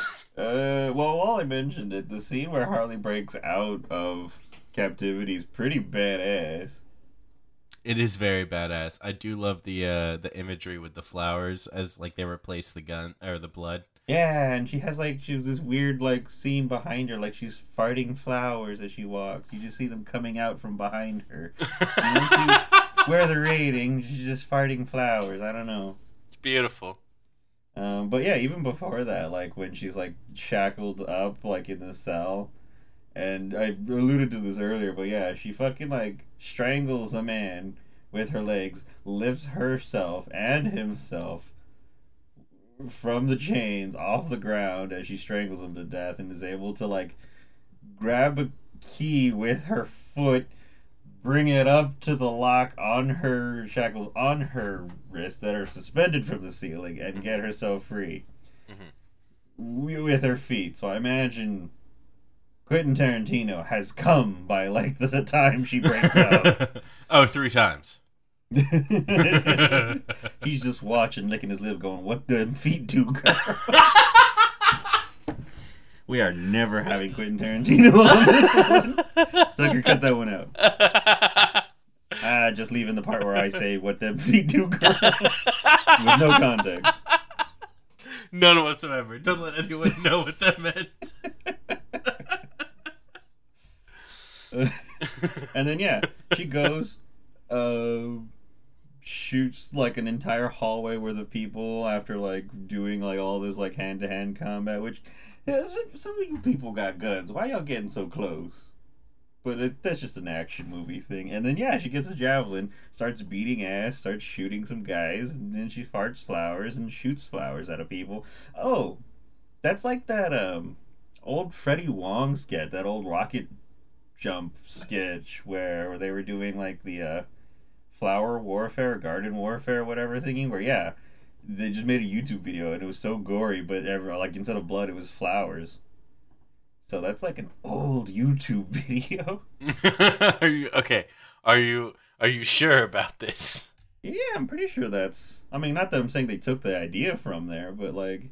well, while I mentioned it, the scene where Harley breaks out of captivity is pretty badass. It is very badass. I do love the uh, the imagery with the flowers as like they replace the gun or the blood. Yeah, and she has like she was this weird like scene behind her, like she's farting flowers as she walks. You just see them coming out from behind her. And once you wear the rating, she's just farting flowers. I don't know. It's beautiful. Um, but yeah, even before that, like when she's like shackled up like in the cell. And I alluded to this earlier, but yeah, she fucking, like, strangles a man with her legs, lifts herself and himself from the chains off the ground as she strangles him to death and is able to, like, grab a key with her foot, bring it up to the lock on her shackles on her wrist that are suspended from the ceiling and get herself free mm-hmm. with her feet. So I imagine... Quentin Tarantino has come by, like, the time she breaks out. Oh, three times. He's just watching, licking his lip, going, what them feet do, girl? We are never having Quentin Tarantino on this one. Tucker, cut that one out. Ah, just leaving the part where I say, what them feet do, girl? With no context. None whatsoever. Don't let anyone know what that meant. And then yeah, she goes, uh, shoots like an entire hallway worth of people after like doing like all this like hand to hand combat. Which yeah, some of you people got guns. Why y'all getting so close? But it, that's just an action movie thing. And then, yeah, she gets a javelin, starts beating ass, starts shooting some guys, and then she farts flowers and shoots flowers out of people. Oh, that's like that um, old Freddy Wong sketch, that old rocket jump sketch where they were doing, like, the uh, flower warfare, garden warfare, whatever thingy, where, yeah, they just made a YouTube video, and it was so gory, but ever, like, instead of blood, it was flowers. So that's like an old YouTube video. Are you, okay, are you are you sure about this? Yeah, I'm pretty sure that's... I mean, not that I'm saying they took the idea from there, but like...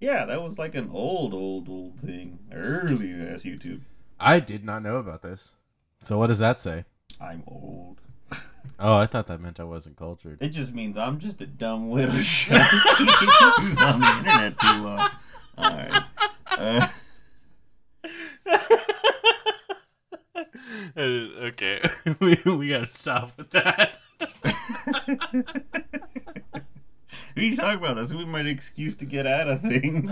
Yeah, that was like an old, old, old thing. Early-ass YouTube. I did not know about this. So what does that say? I'm old. Oh, I thought that meant I wasn't cultured. It just means I'm just a dumb little shark who's on the internet too long. Alright. Uh... Okay, we, we gotta stop with that. What are you talking about? That's my excuse to get out of things.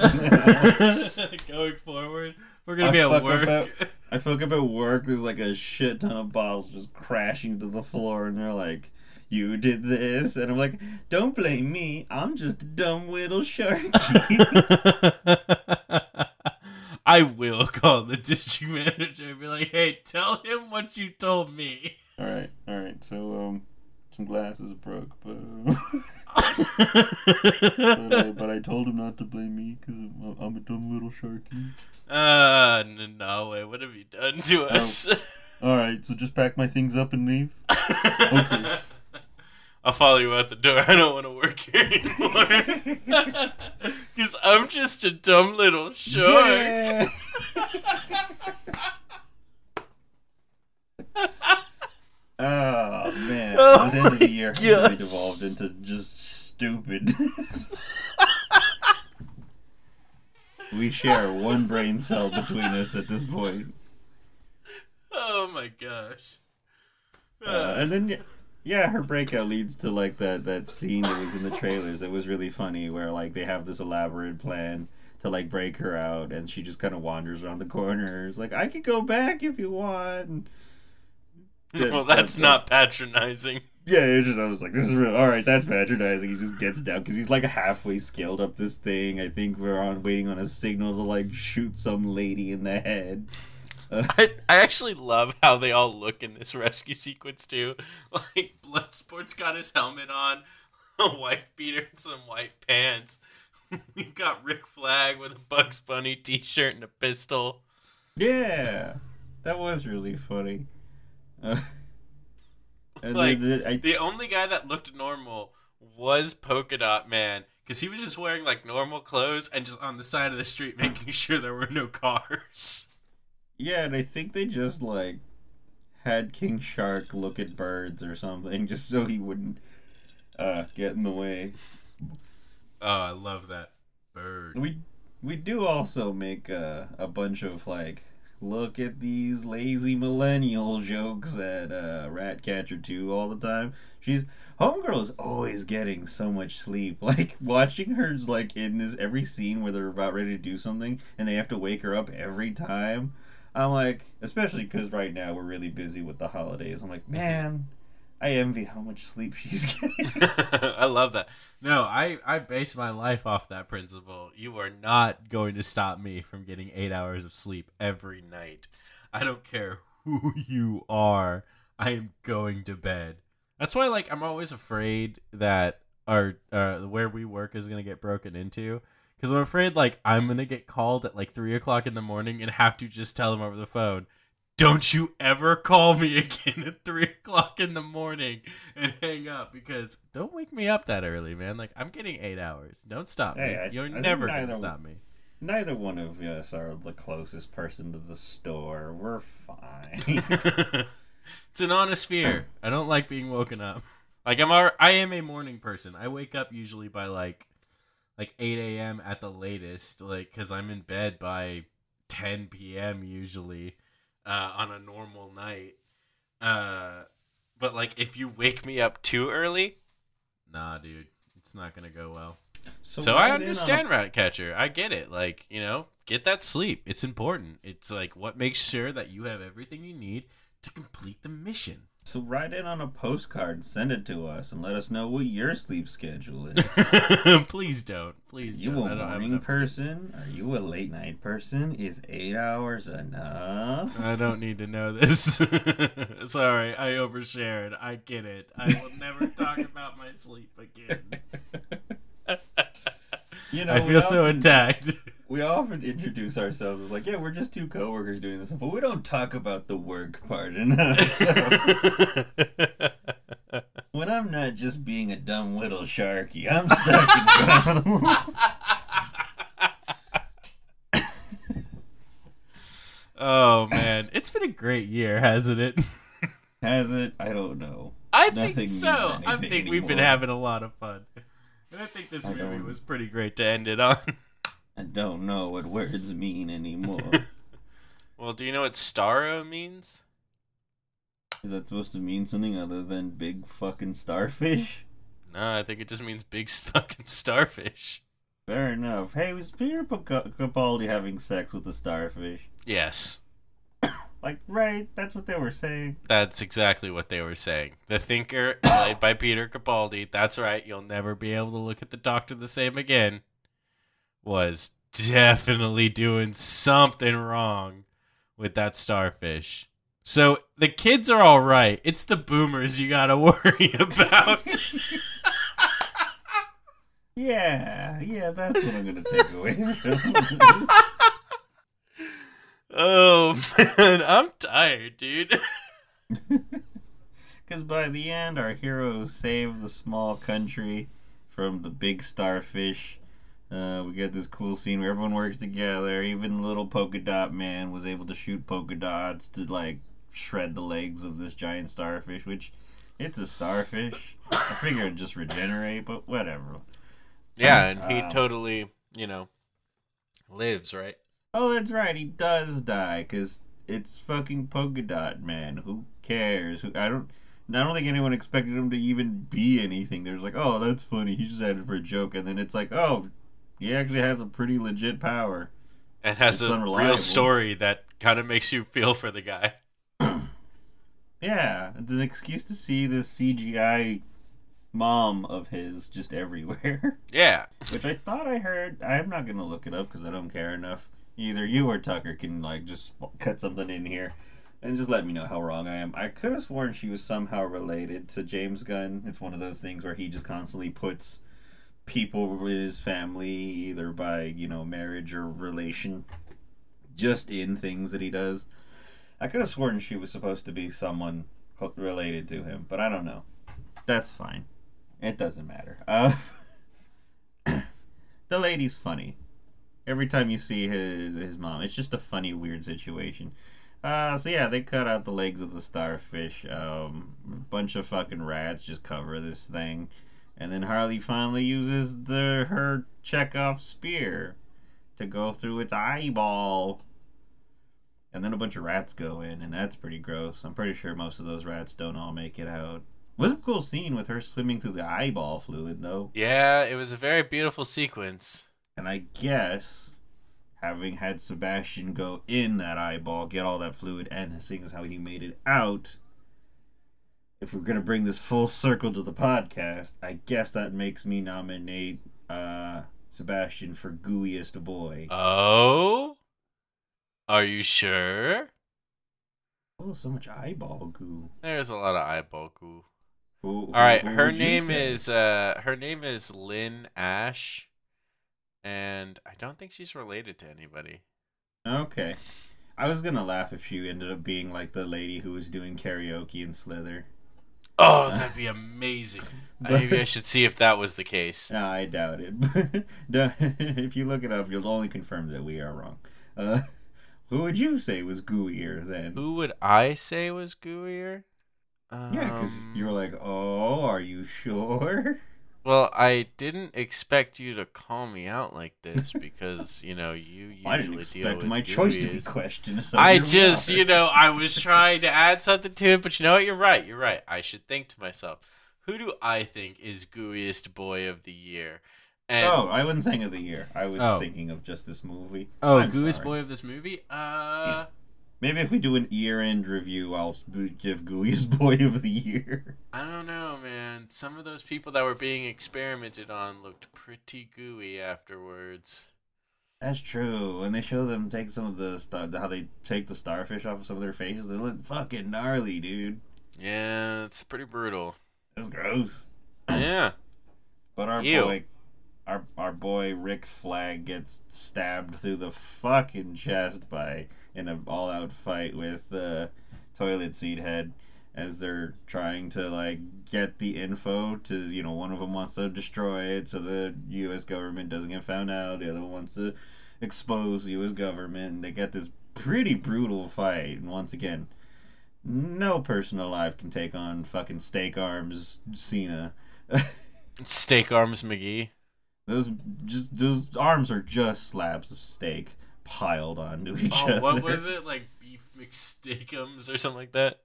Going forward, we're gonna I be at work. At, I fuck up at work. There's like a shit ton of bottles just crashing to the floor, and they're like, "You did this," and I'm like, "Don't blame me. I'm just a dumb little sharky." I will call the district manager and be like, hey, tell him what you told me. All right, all right. So, um, some glasses broke, but, uh, but, I, but I told him not to blame me because I'm, I'm a dumb little sharky. Uh, no, wait, what have you done to us? Oh. All right, so just pack my things up and leave? Okay. I'll follow you out the door. I don't want to work here anymore. Because I'm just a dumb little shark. Yeah. Oh, man. Oh, by the end of the year, we devolved into just stupid. We share one brain cell between us at this point. Oh, my gosh. Uh, uh, and then... Yeah. Yeah, her breakout leads to, like, that, that scene that was in the trailers that was really funny where, like, they have this elaborate plan to, like, break her out, and she just kind of wanders around the corners, like, I could go back if you want. Well, that's that, not patronizing. Yeah, it was just, I was like, this is real. All right, that's patronizing. He just gets down because he's, like, halfway scaled up this thing. I think we're on waiting on a signal to, like, shoot some lady in the head. Uh, I, I actually love how they all look in this rescue sequence, too. Like, Bloodsport's got his helmet on, a white beater, and some white pants. You've got Rick Flag with a Bugs Bunny t-shirt and a pistol. Yeah, that was really funny. Uh, and like, the, the, I... the only guy that looked normal was Polka Dot Man, because he was just wearing, like, normal clothes and just on the side of the street making sure there were no cars. Yeah, and I think they just, like, had King Shark look at birds or something just so he wouldn't uh, get in the way. Oh, I love that bird. We we do also make uh, a bunch of, like, look at these lazy millennial jokes at uh, Rat Catcher Two all the time. She's, Homegirl is always getting so much sleep. Like, watching her, like, in this every scene where they're about ready to do something and they have to wake her up every time. I'm like, especially because right now we're really busy with the holidays. I'm like, man, I envy how much sleep she's getting. I love that. No, I, I base my life off that principle. You are not going to stop me from getting eight hours of sleep every night. I don't care who you are. I am going to bed. That's why, like, I'm always afraid that our uh, where we work is going to get broken into. Because I'm afraid, like, I'm going to get called at, like, three o'clock in the morning and have to just tell them over the phone, don't you ever call me again at three o'clock in the morning and hang up. Because don't wake me up that early, man. Like, I'm getting eight hours. Don't stop hey, me. I, You're I never going to stop me. Neither one of us are the closest person to the store. We're fine. It's an honest fear. I don't like being woken up. Like, I'm our, I am a morning person. I wake up usually by, like, Like eight a.m. at the latest, like, because I'm in bed by ten p.m. usually uh, on a normal night. Uh, but, like, if you wake me up too early, nah, dude, it's not going to go well. So, so I understand on... Rat Catcher. I get it. Like, you know, get that sleep. It's important. It's like what makes sure that you have everything you need to complete the mission. So write it on a postcard and send it to us and let us know what your sleep schedule is. Please don't. Please don't. Are you don't. a morning person? Are you a late night person? Is eight hours enough? I don't need to know this. Sorry, I overshared. I get it. I will never talk about my sleep again. You know, I feel so often, attacked. We often introduce ourselves as like, yeah, we're just two coworkers doing this, but we don't talk about the work part enough. So. When I'm not just being a dumb little sharky, I'm stuck in problems. Oh man, it's been a great year, hasn't it? Has it? I don't know. I Nothing think so. I think anymore. We've been having a lot of fun. And I think this I movie was pretty great to end it on. I don't know what words mean anymore. Well, do you know what Starro means? Is that supposed to mean something other than big fucking starfish? No, I think it just means big fucking starfish. Fair enough. Hey, was Peter Capaldi having sex with a starfish? Yes. Like, right, that's what they were saying. That's exactly what they were saying. The Thinker, played by Peter Capaldi, that's right, you'll never be able to look at the Doctor the same again, was definitely doing something wrong with that starfish. So the kids are all right. It's the boomers you gotta worry about. yeah, yeah, that's what I'm gonna take away from this. Oh, man, I'm tired, dude. Because by the end, our heroes save the small country from the big starfish. Uh, we got this cool scene where everyone works together. Even little Polka Dot Man was able to shoot polka dots to, like, shred the legs of this giant starfish, which, it's a starfish. I figure it'd just regenerate, but whatever. Yeah, um, and he um, totally, you know, lives, right? Oh, that's right, he does die, because it's fucking Polka Dot Man. Who cares? Who, I don't I don't think anyone expected him to even be anything. They're just like, oh, that's funny, he just had it for a joke. And then it's like, oh, he actually has a pretty legit power. And has it's a unreliable. Real story that kind of makes you feel for the guy. Yeah, it's an excuse to see this C G I mom of his just everywhere. Yeah. Which I thought I heard. I'm not going to look it up because I don't care enough. Either you or Tucker can like just cut something in here and just let me know how wrong I am. I could have sworn she was somehow related to James Gunn. It's one of those things where he just constantly puts people in his family, either by, you know, marriage or relation, just in things that he does. I could have sworn she was supposed to be someone related to him, but I don't know. That's fine. It doesn't matter. Uh, the lady's funny. Every time you see his his mom, it's just a funny, weird situation. Uh, so yeah, they cut out the legs of the starfish. Um, a bunch of fucking rats just cover this thing, and then Harley finally uses the her Chekhov spear to go through its eyeball, and then a bunch of rats go in, and that's pretty gross. I'm pretty sure most of those rats don't all make it out. It was a cool scene with her swimming through the eyeball fluid, though. Yeah, it was a very beautiful sequence. And I guess, having had Sebastian go in that eyeball, get all that fluid, and seeing as how he made it out, if we're going to bring this full circle to the podcast, I guess that makes me nominate uh, Sebastian for Gooiest Boy. Oh? Are you sure? Oh, so much eyeball goo. There's a lot of eyeball goo. Who, who, all right, her name is uh, her name is Lynn Ash. And I don't think she's related to anybody. Okay. I was going to laugh if she ended up being like the lady who was doing karaoke in Slither. Oh, that'd be amazing. But, maybe I should see if that was the case. No, I doubt it. But if you look it up, you'll only confirm that we are wrong. Uh, who would you say was gooier then? Who would I say was gooier? Yeah, because you were like, oh, are you sure? Well, I didn't expect you to call me out like this because, you know, you usually well, I didn't expect deal with my gooies. Choice to be questioned. So I just, water. You know, I was trying to add something to it, but you know what? You're right. You're right. I should think to myself, who do I think is gooiest boy of the year? And oh, I wasn't saying of the year. I was oh. thinking of just this movie. Oh, I'm Goose sorry. Boy of this movie? Uh, yeah. Maybe if we do an year-end review, I'll give Goose Boy of the year. I don't know, man. Some of those people that were being experimented on looked pretty gooey afterwards. That's true. When they show them take some of the stuff, how they take the starfish off of some of their faces, they look fucking gnarly, dude. Yeah, it's pretty brutal. That's gross. Yeah. But our Ew. boy... Our our boy Rick Flag gets stabbed through the fucking chest by in an all-out fight with uh, Toilet Seat Head as they're trying to like get the info to, you know, one of them wants to destroy it so the U S government doesn't get found out, the other one wants to expose the U S government, and they get this pretty brutal fight. And once again, no person alive can take on fucking Steak Arms Cena. Steak Arms McGee. Those just those arms are just slabs of steak piled onto each oh, other. What was it? Like beef McSteakums or something like that?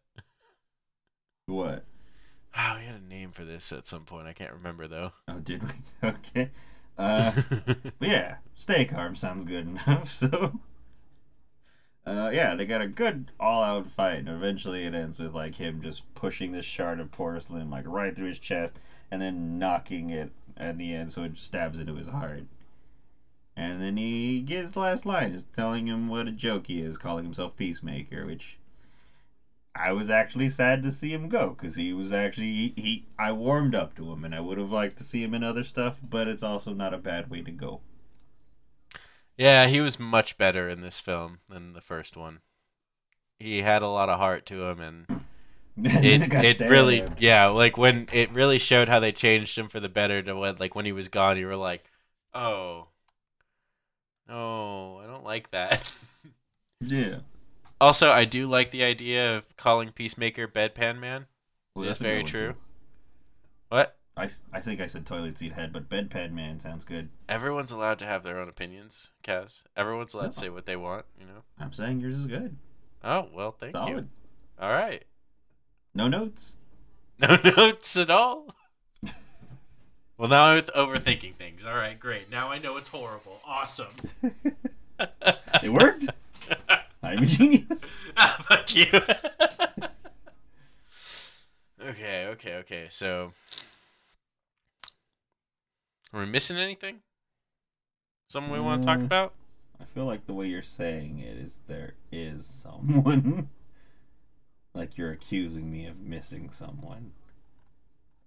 What? Oh, we had a name for this at some point. I can't remember, though. Oh, did we? Okay. Uh, but yeah, Steak Arm sounds good enough, so... Uh, yeah, they got a good all-out fight, and eventually it ends with, like, him just pushing this shard of porcelain, like, right through his chest, and then knocking it at the end, so it stabs into his heart. And then he gets the last line, just telling him what a joke he is, calling himself Peacemaker, which I was actually sad to see him go, because he was actually, he, he, I warmed up to him, and I would have liked to see him in other stuff, but it's also not a bad way to go. Yeah, he was much better in this film than the first one. He had a lot of heart to him, and... it it, it really yeah like when it really showed how they changed him for the better to when like when he was gone you were like, oh no, I don't like that. Yeah, also I do like the idea of calling Peacemaker Bedpan Man. Well, that's very true too. What I, I think I said Toilet Seat Head, but Bedpan Man sounds good. Everyone's allowed to have their own opinions, Kaz. Everyone's allowed no. to say what they want, you know. I'm saying yours is good. Oh well, thank Solid. you. Alright. No notes. No notes at all? Well, now I'm overthinking things. All right, great. Now I know it's horrible. Awesome. It worked. I'm a genius. Ah, fuck you. okay, okay, okay. So, are we missing anything? Someone we uh, want to talk about? I feel like the way you're saying it is there is someone... Like you're accusing me of missing someone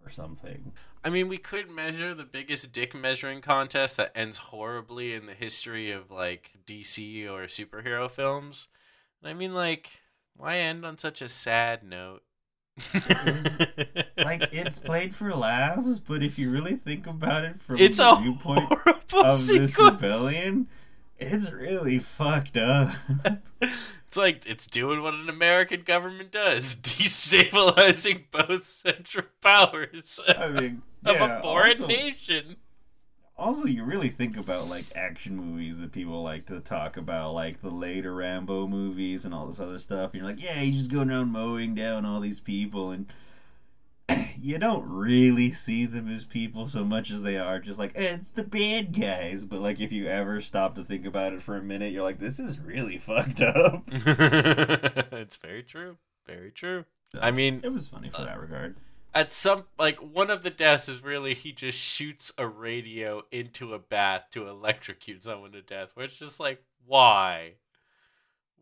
or something. I mean, we could measure the biggest dick measuring contest that ends horribly in the history of, like, D C or superhero films. I mean, like, why end on such a sad note? It was, like, it's played for laughs, but if you really think about it from it's the viewpoint of sequence. This rebellion, it's really fucked up. It's like, it's doing what an American government does, destabilizing both central powers I mean, yeah, of a foreign also, nation. Also, you really think about, like, action movies that people like to talk about, like the later Rambo movies and all this other stuff. You're like, yeah, he's just going around mowing down all these people, and you don't really see them as people so much as they are just like, eh, it's the bad guys. But like, if you ever stop to think about it for a minute, you're like, this is really fucked up. It's very true. Very true. So, I mean, it was funny for uh, that regard. At some, like, one of the deaths is really he just shoots a radio into a bath to electrocute someone to death, where it's just like, why?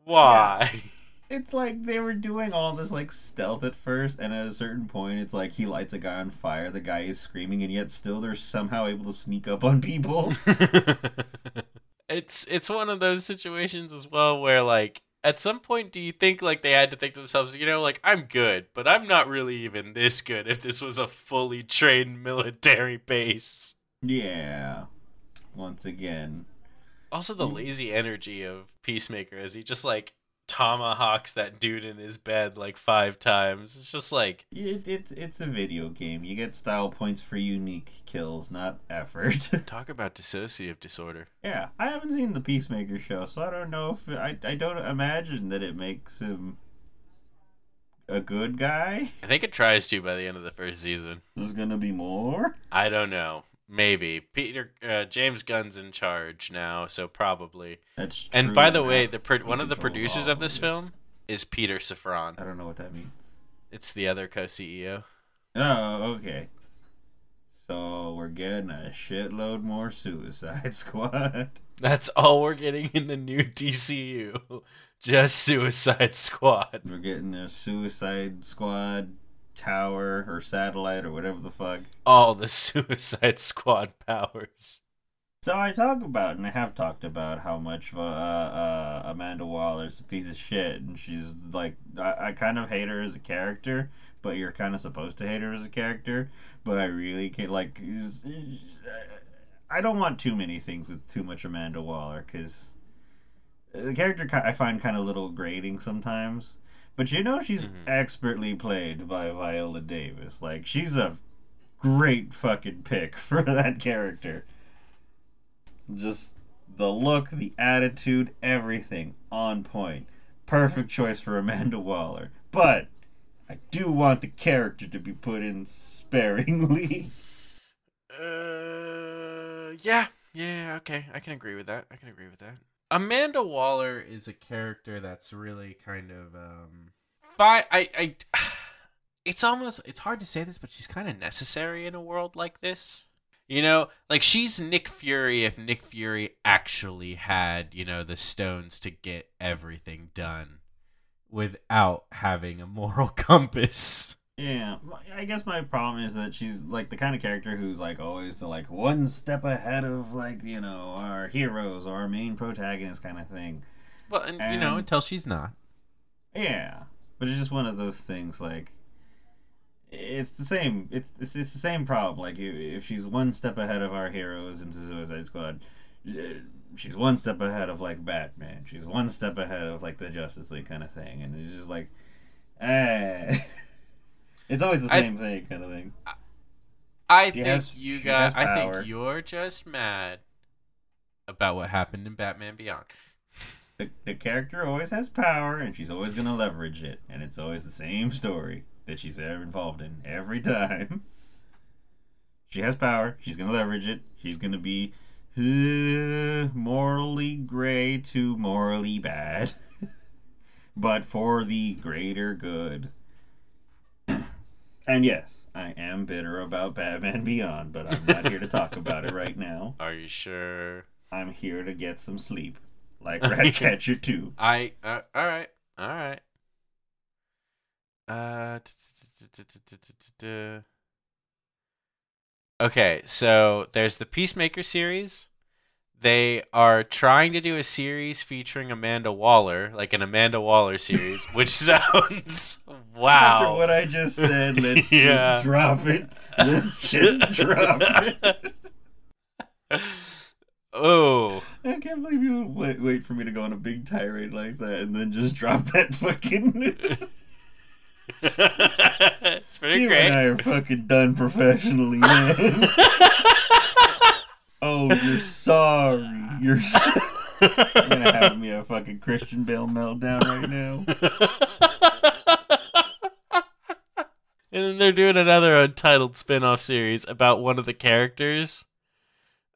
Why? Yeah. It's like they were doing all this, like, stealth at first, and at a certain point, it's like he lights a guy on fire, the guy is screaming, and yet still they're somehow able to sneak up on people. It's it's one of those situations as well where, like, at some point, do you think, like, they had to think to themselves, you know, like, I'm good, but I'm not really even this good if this was a fully trained military base. Yeah. Once again. Also the lazy energy of Peacemaker as he just, like, tomahawks that dude in his bed like five times. It's just like it, it's it's a video game. You get style points for unique kills, not effort. Talk about dissociative disorder. Yeah, I haven't seen the Peacemaker show, so I don't know if I I don't imagine that it makes him a good guy. I think it tries to by the end of the first season. There's gonna be more. I don't know. Maybe. Peter uh, James Gunn's in charge now, so probably. That's true. And by the yeah. way, the pro- one of the producers of this film is Peter Safran. I don't know what that means. It's the other co-C E O. Oh, okay. So we're getting a shitload more Suicide Squad. That's all we're getting in the new D C U. Just Suicide Squad. We're getting a Suicide Squad tower or satellite or whatever the fuck. All the Suicide Squad powers. So I talk about, and I have talked about how much uh, uh, Amanda Waller's a piece of shit. And she's like, I, I kind of hate her as a character, but you're kind of supposed to hate her as a character. But I really can't, like... I don't want too many things with too much Amanda Waller, because the character I find kind of little grating sometimes. But you know she's mm-hmm. expertly played by Viola Davis. Like, she's a great fucking pick for that character. Just the look, the attitude, everything on point. Perfect choice for Amanda Waller. But I do want the character to be put in sparingly. Uh, yeah, yeah, okay. I can agree with that. I can agree with that. Amanda Waller is a character that's really kind of um. By I I, it's almost it's hard to say this, but she's kind of necessary in a world like this. You know, like she's Nick Fury if Nick Fury actually had, you know, the stones to get everything done without having a moral compass. Yeah, I guess my problem is that she's, like, the kind of character who's, like, always the, like, one step ahead of, like, you know, our heroes, our main protagonist kind of thing. Well, and, and, you know, until she's not. Yeah, but it's just one of those things, like, it's the same, it's it's, it's the same problem. Like, if she's one step ahead of our heroes in Suicide Squad, she's one step ahead of, like, Batman. She's one step ahead of, like, the Justice League kind of thing. And it's just like, eh... It's always the same I, thing, kind of thing. I, I think has, you guys. I think you're just mad about what happened in Batman Beyond. The, the character always has power, and she's always going to leverage it, and it's always the same story that she's ever involved in every time. She has power. She's going to leverage it. She's going to be uh, morally gray to morally bad, but for the greater good. And yes, I am bitter about Batman Beyond, but I'm not here to talk about it right now. Are you sure? I'm here to get some sleep, like Rat Catcher Two. I uh, all right, all right. Uh, okay, so there's the Peacemaker series. They are trying to do a series featuring Amanda Waller, like an Amanda Waller series, which sounds wow. After what I just said, let's yeah. just drop it. Let's just drop it. Oh, I can't believe you would wait, wait for me to go on a big tirade like that and then just drop that fucking. It's pretty you great. You and I are fucking done professionally, man. Oh, you're sorry. You're sorry. You're gonna have me a fucking Christian Bale meltdown right now. And then they're doing another untitled spin-off series about one of the characters.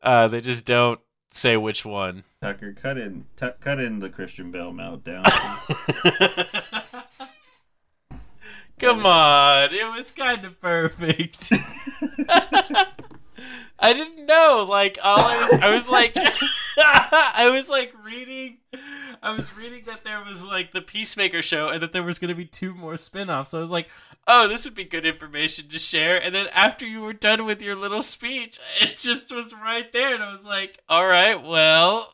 Uh, they just don't say which one. Tucker, cut in, t- cut in the Christian Bale meltdown. Come on, it was kind of perfect. I didn't know, like, all I was, I was like, I was like reading, I was reading that there was like the Peacemaker show and that there was going to be two more spin-offs. So I was like, oh, this would be good information to share. And then after you were done with your little speech, it just was right there. And I was like, all right, well.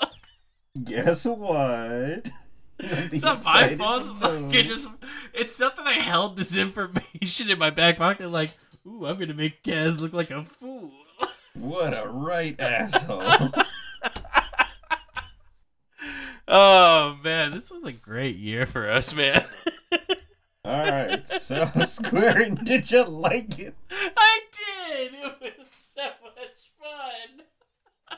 Guess what? It's not my fault. It's, like, it just, it's not that I held this information in my back pocket like, ooh, I'm going to make Kaz look like a fool. What a right asshole. Oh, man. This was a great year for us, man. Alright, so Square, did you like it? I did! It was so much fun.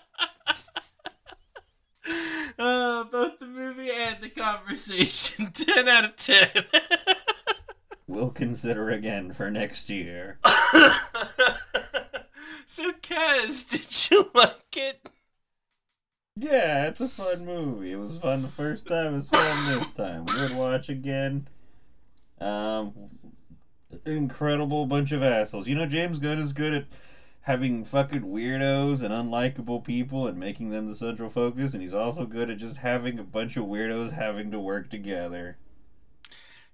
Oh, both the movie and the conversation. ten out of ten. We'll consider again for next year. So, Kaz, did you like it? Yeah, it's a fun movie. It was fun the first time. It's fun this time. Good watch again. Um, incredible bunch of assholes. You know, James Gunn is good at having fucking weirdos and unlikable people and making them the central focus, and he's also good at just having a bunch of weirdos having to work together.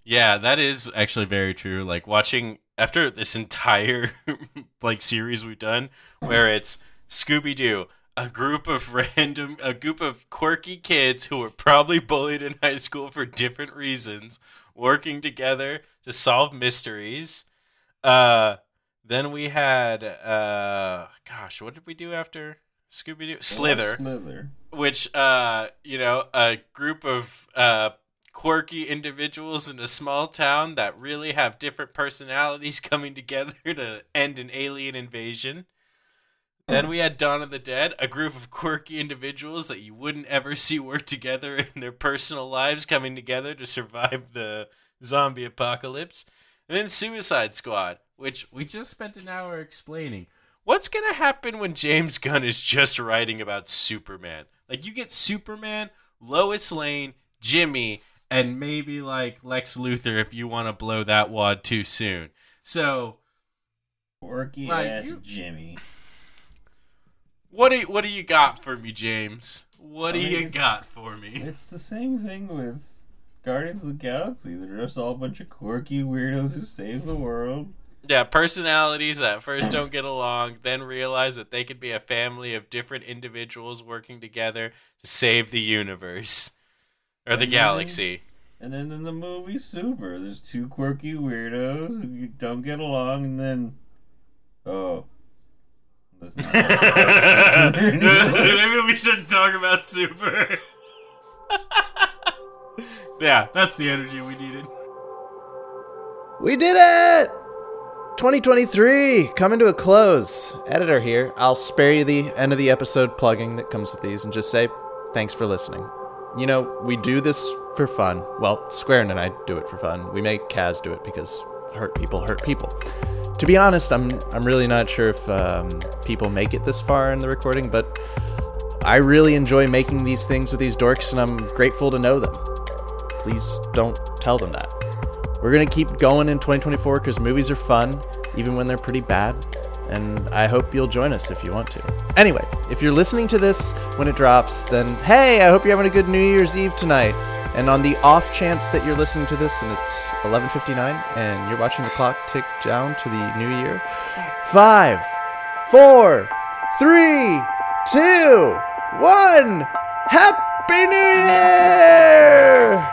Yeah, that is actually very true. Like, watching after this entire like series we've done, where it's Scooby-Doo, a group of random, a group of quirky kids who were probably bullied in high school for different reasons, working together to solve mysteries. Uh, then we had, uh, gosh, what did we do after Scooby-Doo? Slither, Slither. Which, uh, you know, a group of uh. quirky individuals in a small town that really have different personalities coming together to end an alien invasion. Then we had Dawn of the Dead, a group of quirky individuals that you wouldn't ever see work together in their personal lives coming together to survive the zombie apocalypse. And then Suicide Squad, which we just spent an hour explaining. What's going to happen when James Gunn is just writing about Superman? Like, you get Superman, Lois Lane, Jimmy, and maybe, like, Lex Luthor if you want to blow that wad too soon. So, quirky like, ass you, Jimmy. What do you, what do you got for me, James? What I do mean, you got for me? It's the same thing with Guardians of the Galaxy. They're just all a bunch of quirky weirdos who save the world. Yeah, personalities that first don't get along, then realize that they could be a family of different individuals working together to save the universe. Or the and galaxy. Then, and then in the movie Super, there's two quirky weirdos who don't get along, and then... Oh. That's not Maybe we shouldn't talk about Super. Yeah, that's the energy we needed. We did it! twenty twenty-three, coming to a close. Editor here. I'll spare you the end of the episode plugging that comes with these and just say thanks for listening. You know, we do this for fun. Well, Squaren and I do it for fun. We make Kaz do it because hurt people hurt people. To be honest, I'm I'm really not sure if um, people make it this far in the recording, but I really enjoy making these things with these dorks, and I'm grateful to know them. Please don't tell them that. We're going to keep going in twenty twenty-four because movies are fun, even when they're pretty bad. And I hope you'll join us if you want to. Anyway, if you're listening to this when it drops, then hey, I hope you're having a good New Year's Eve tonight. And on the off chance that you're listening to this and it's eleven fifty-nine and you're watching the clock tick down to the new year, five, four, three, two, one, Happy New Year!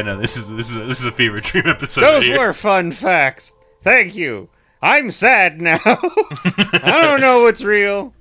No, this is this is a, this is a fever dream episode. Those right were fun facts. Thank you. I'm sad now. I don't know what's real.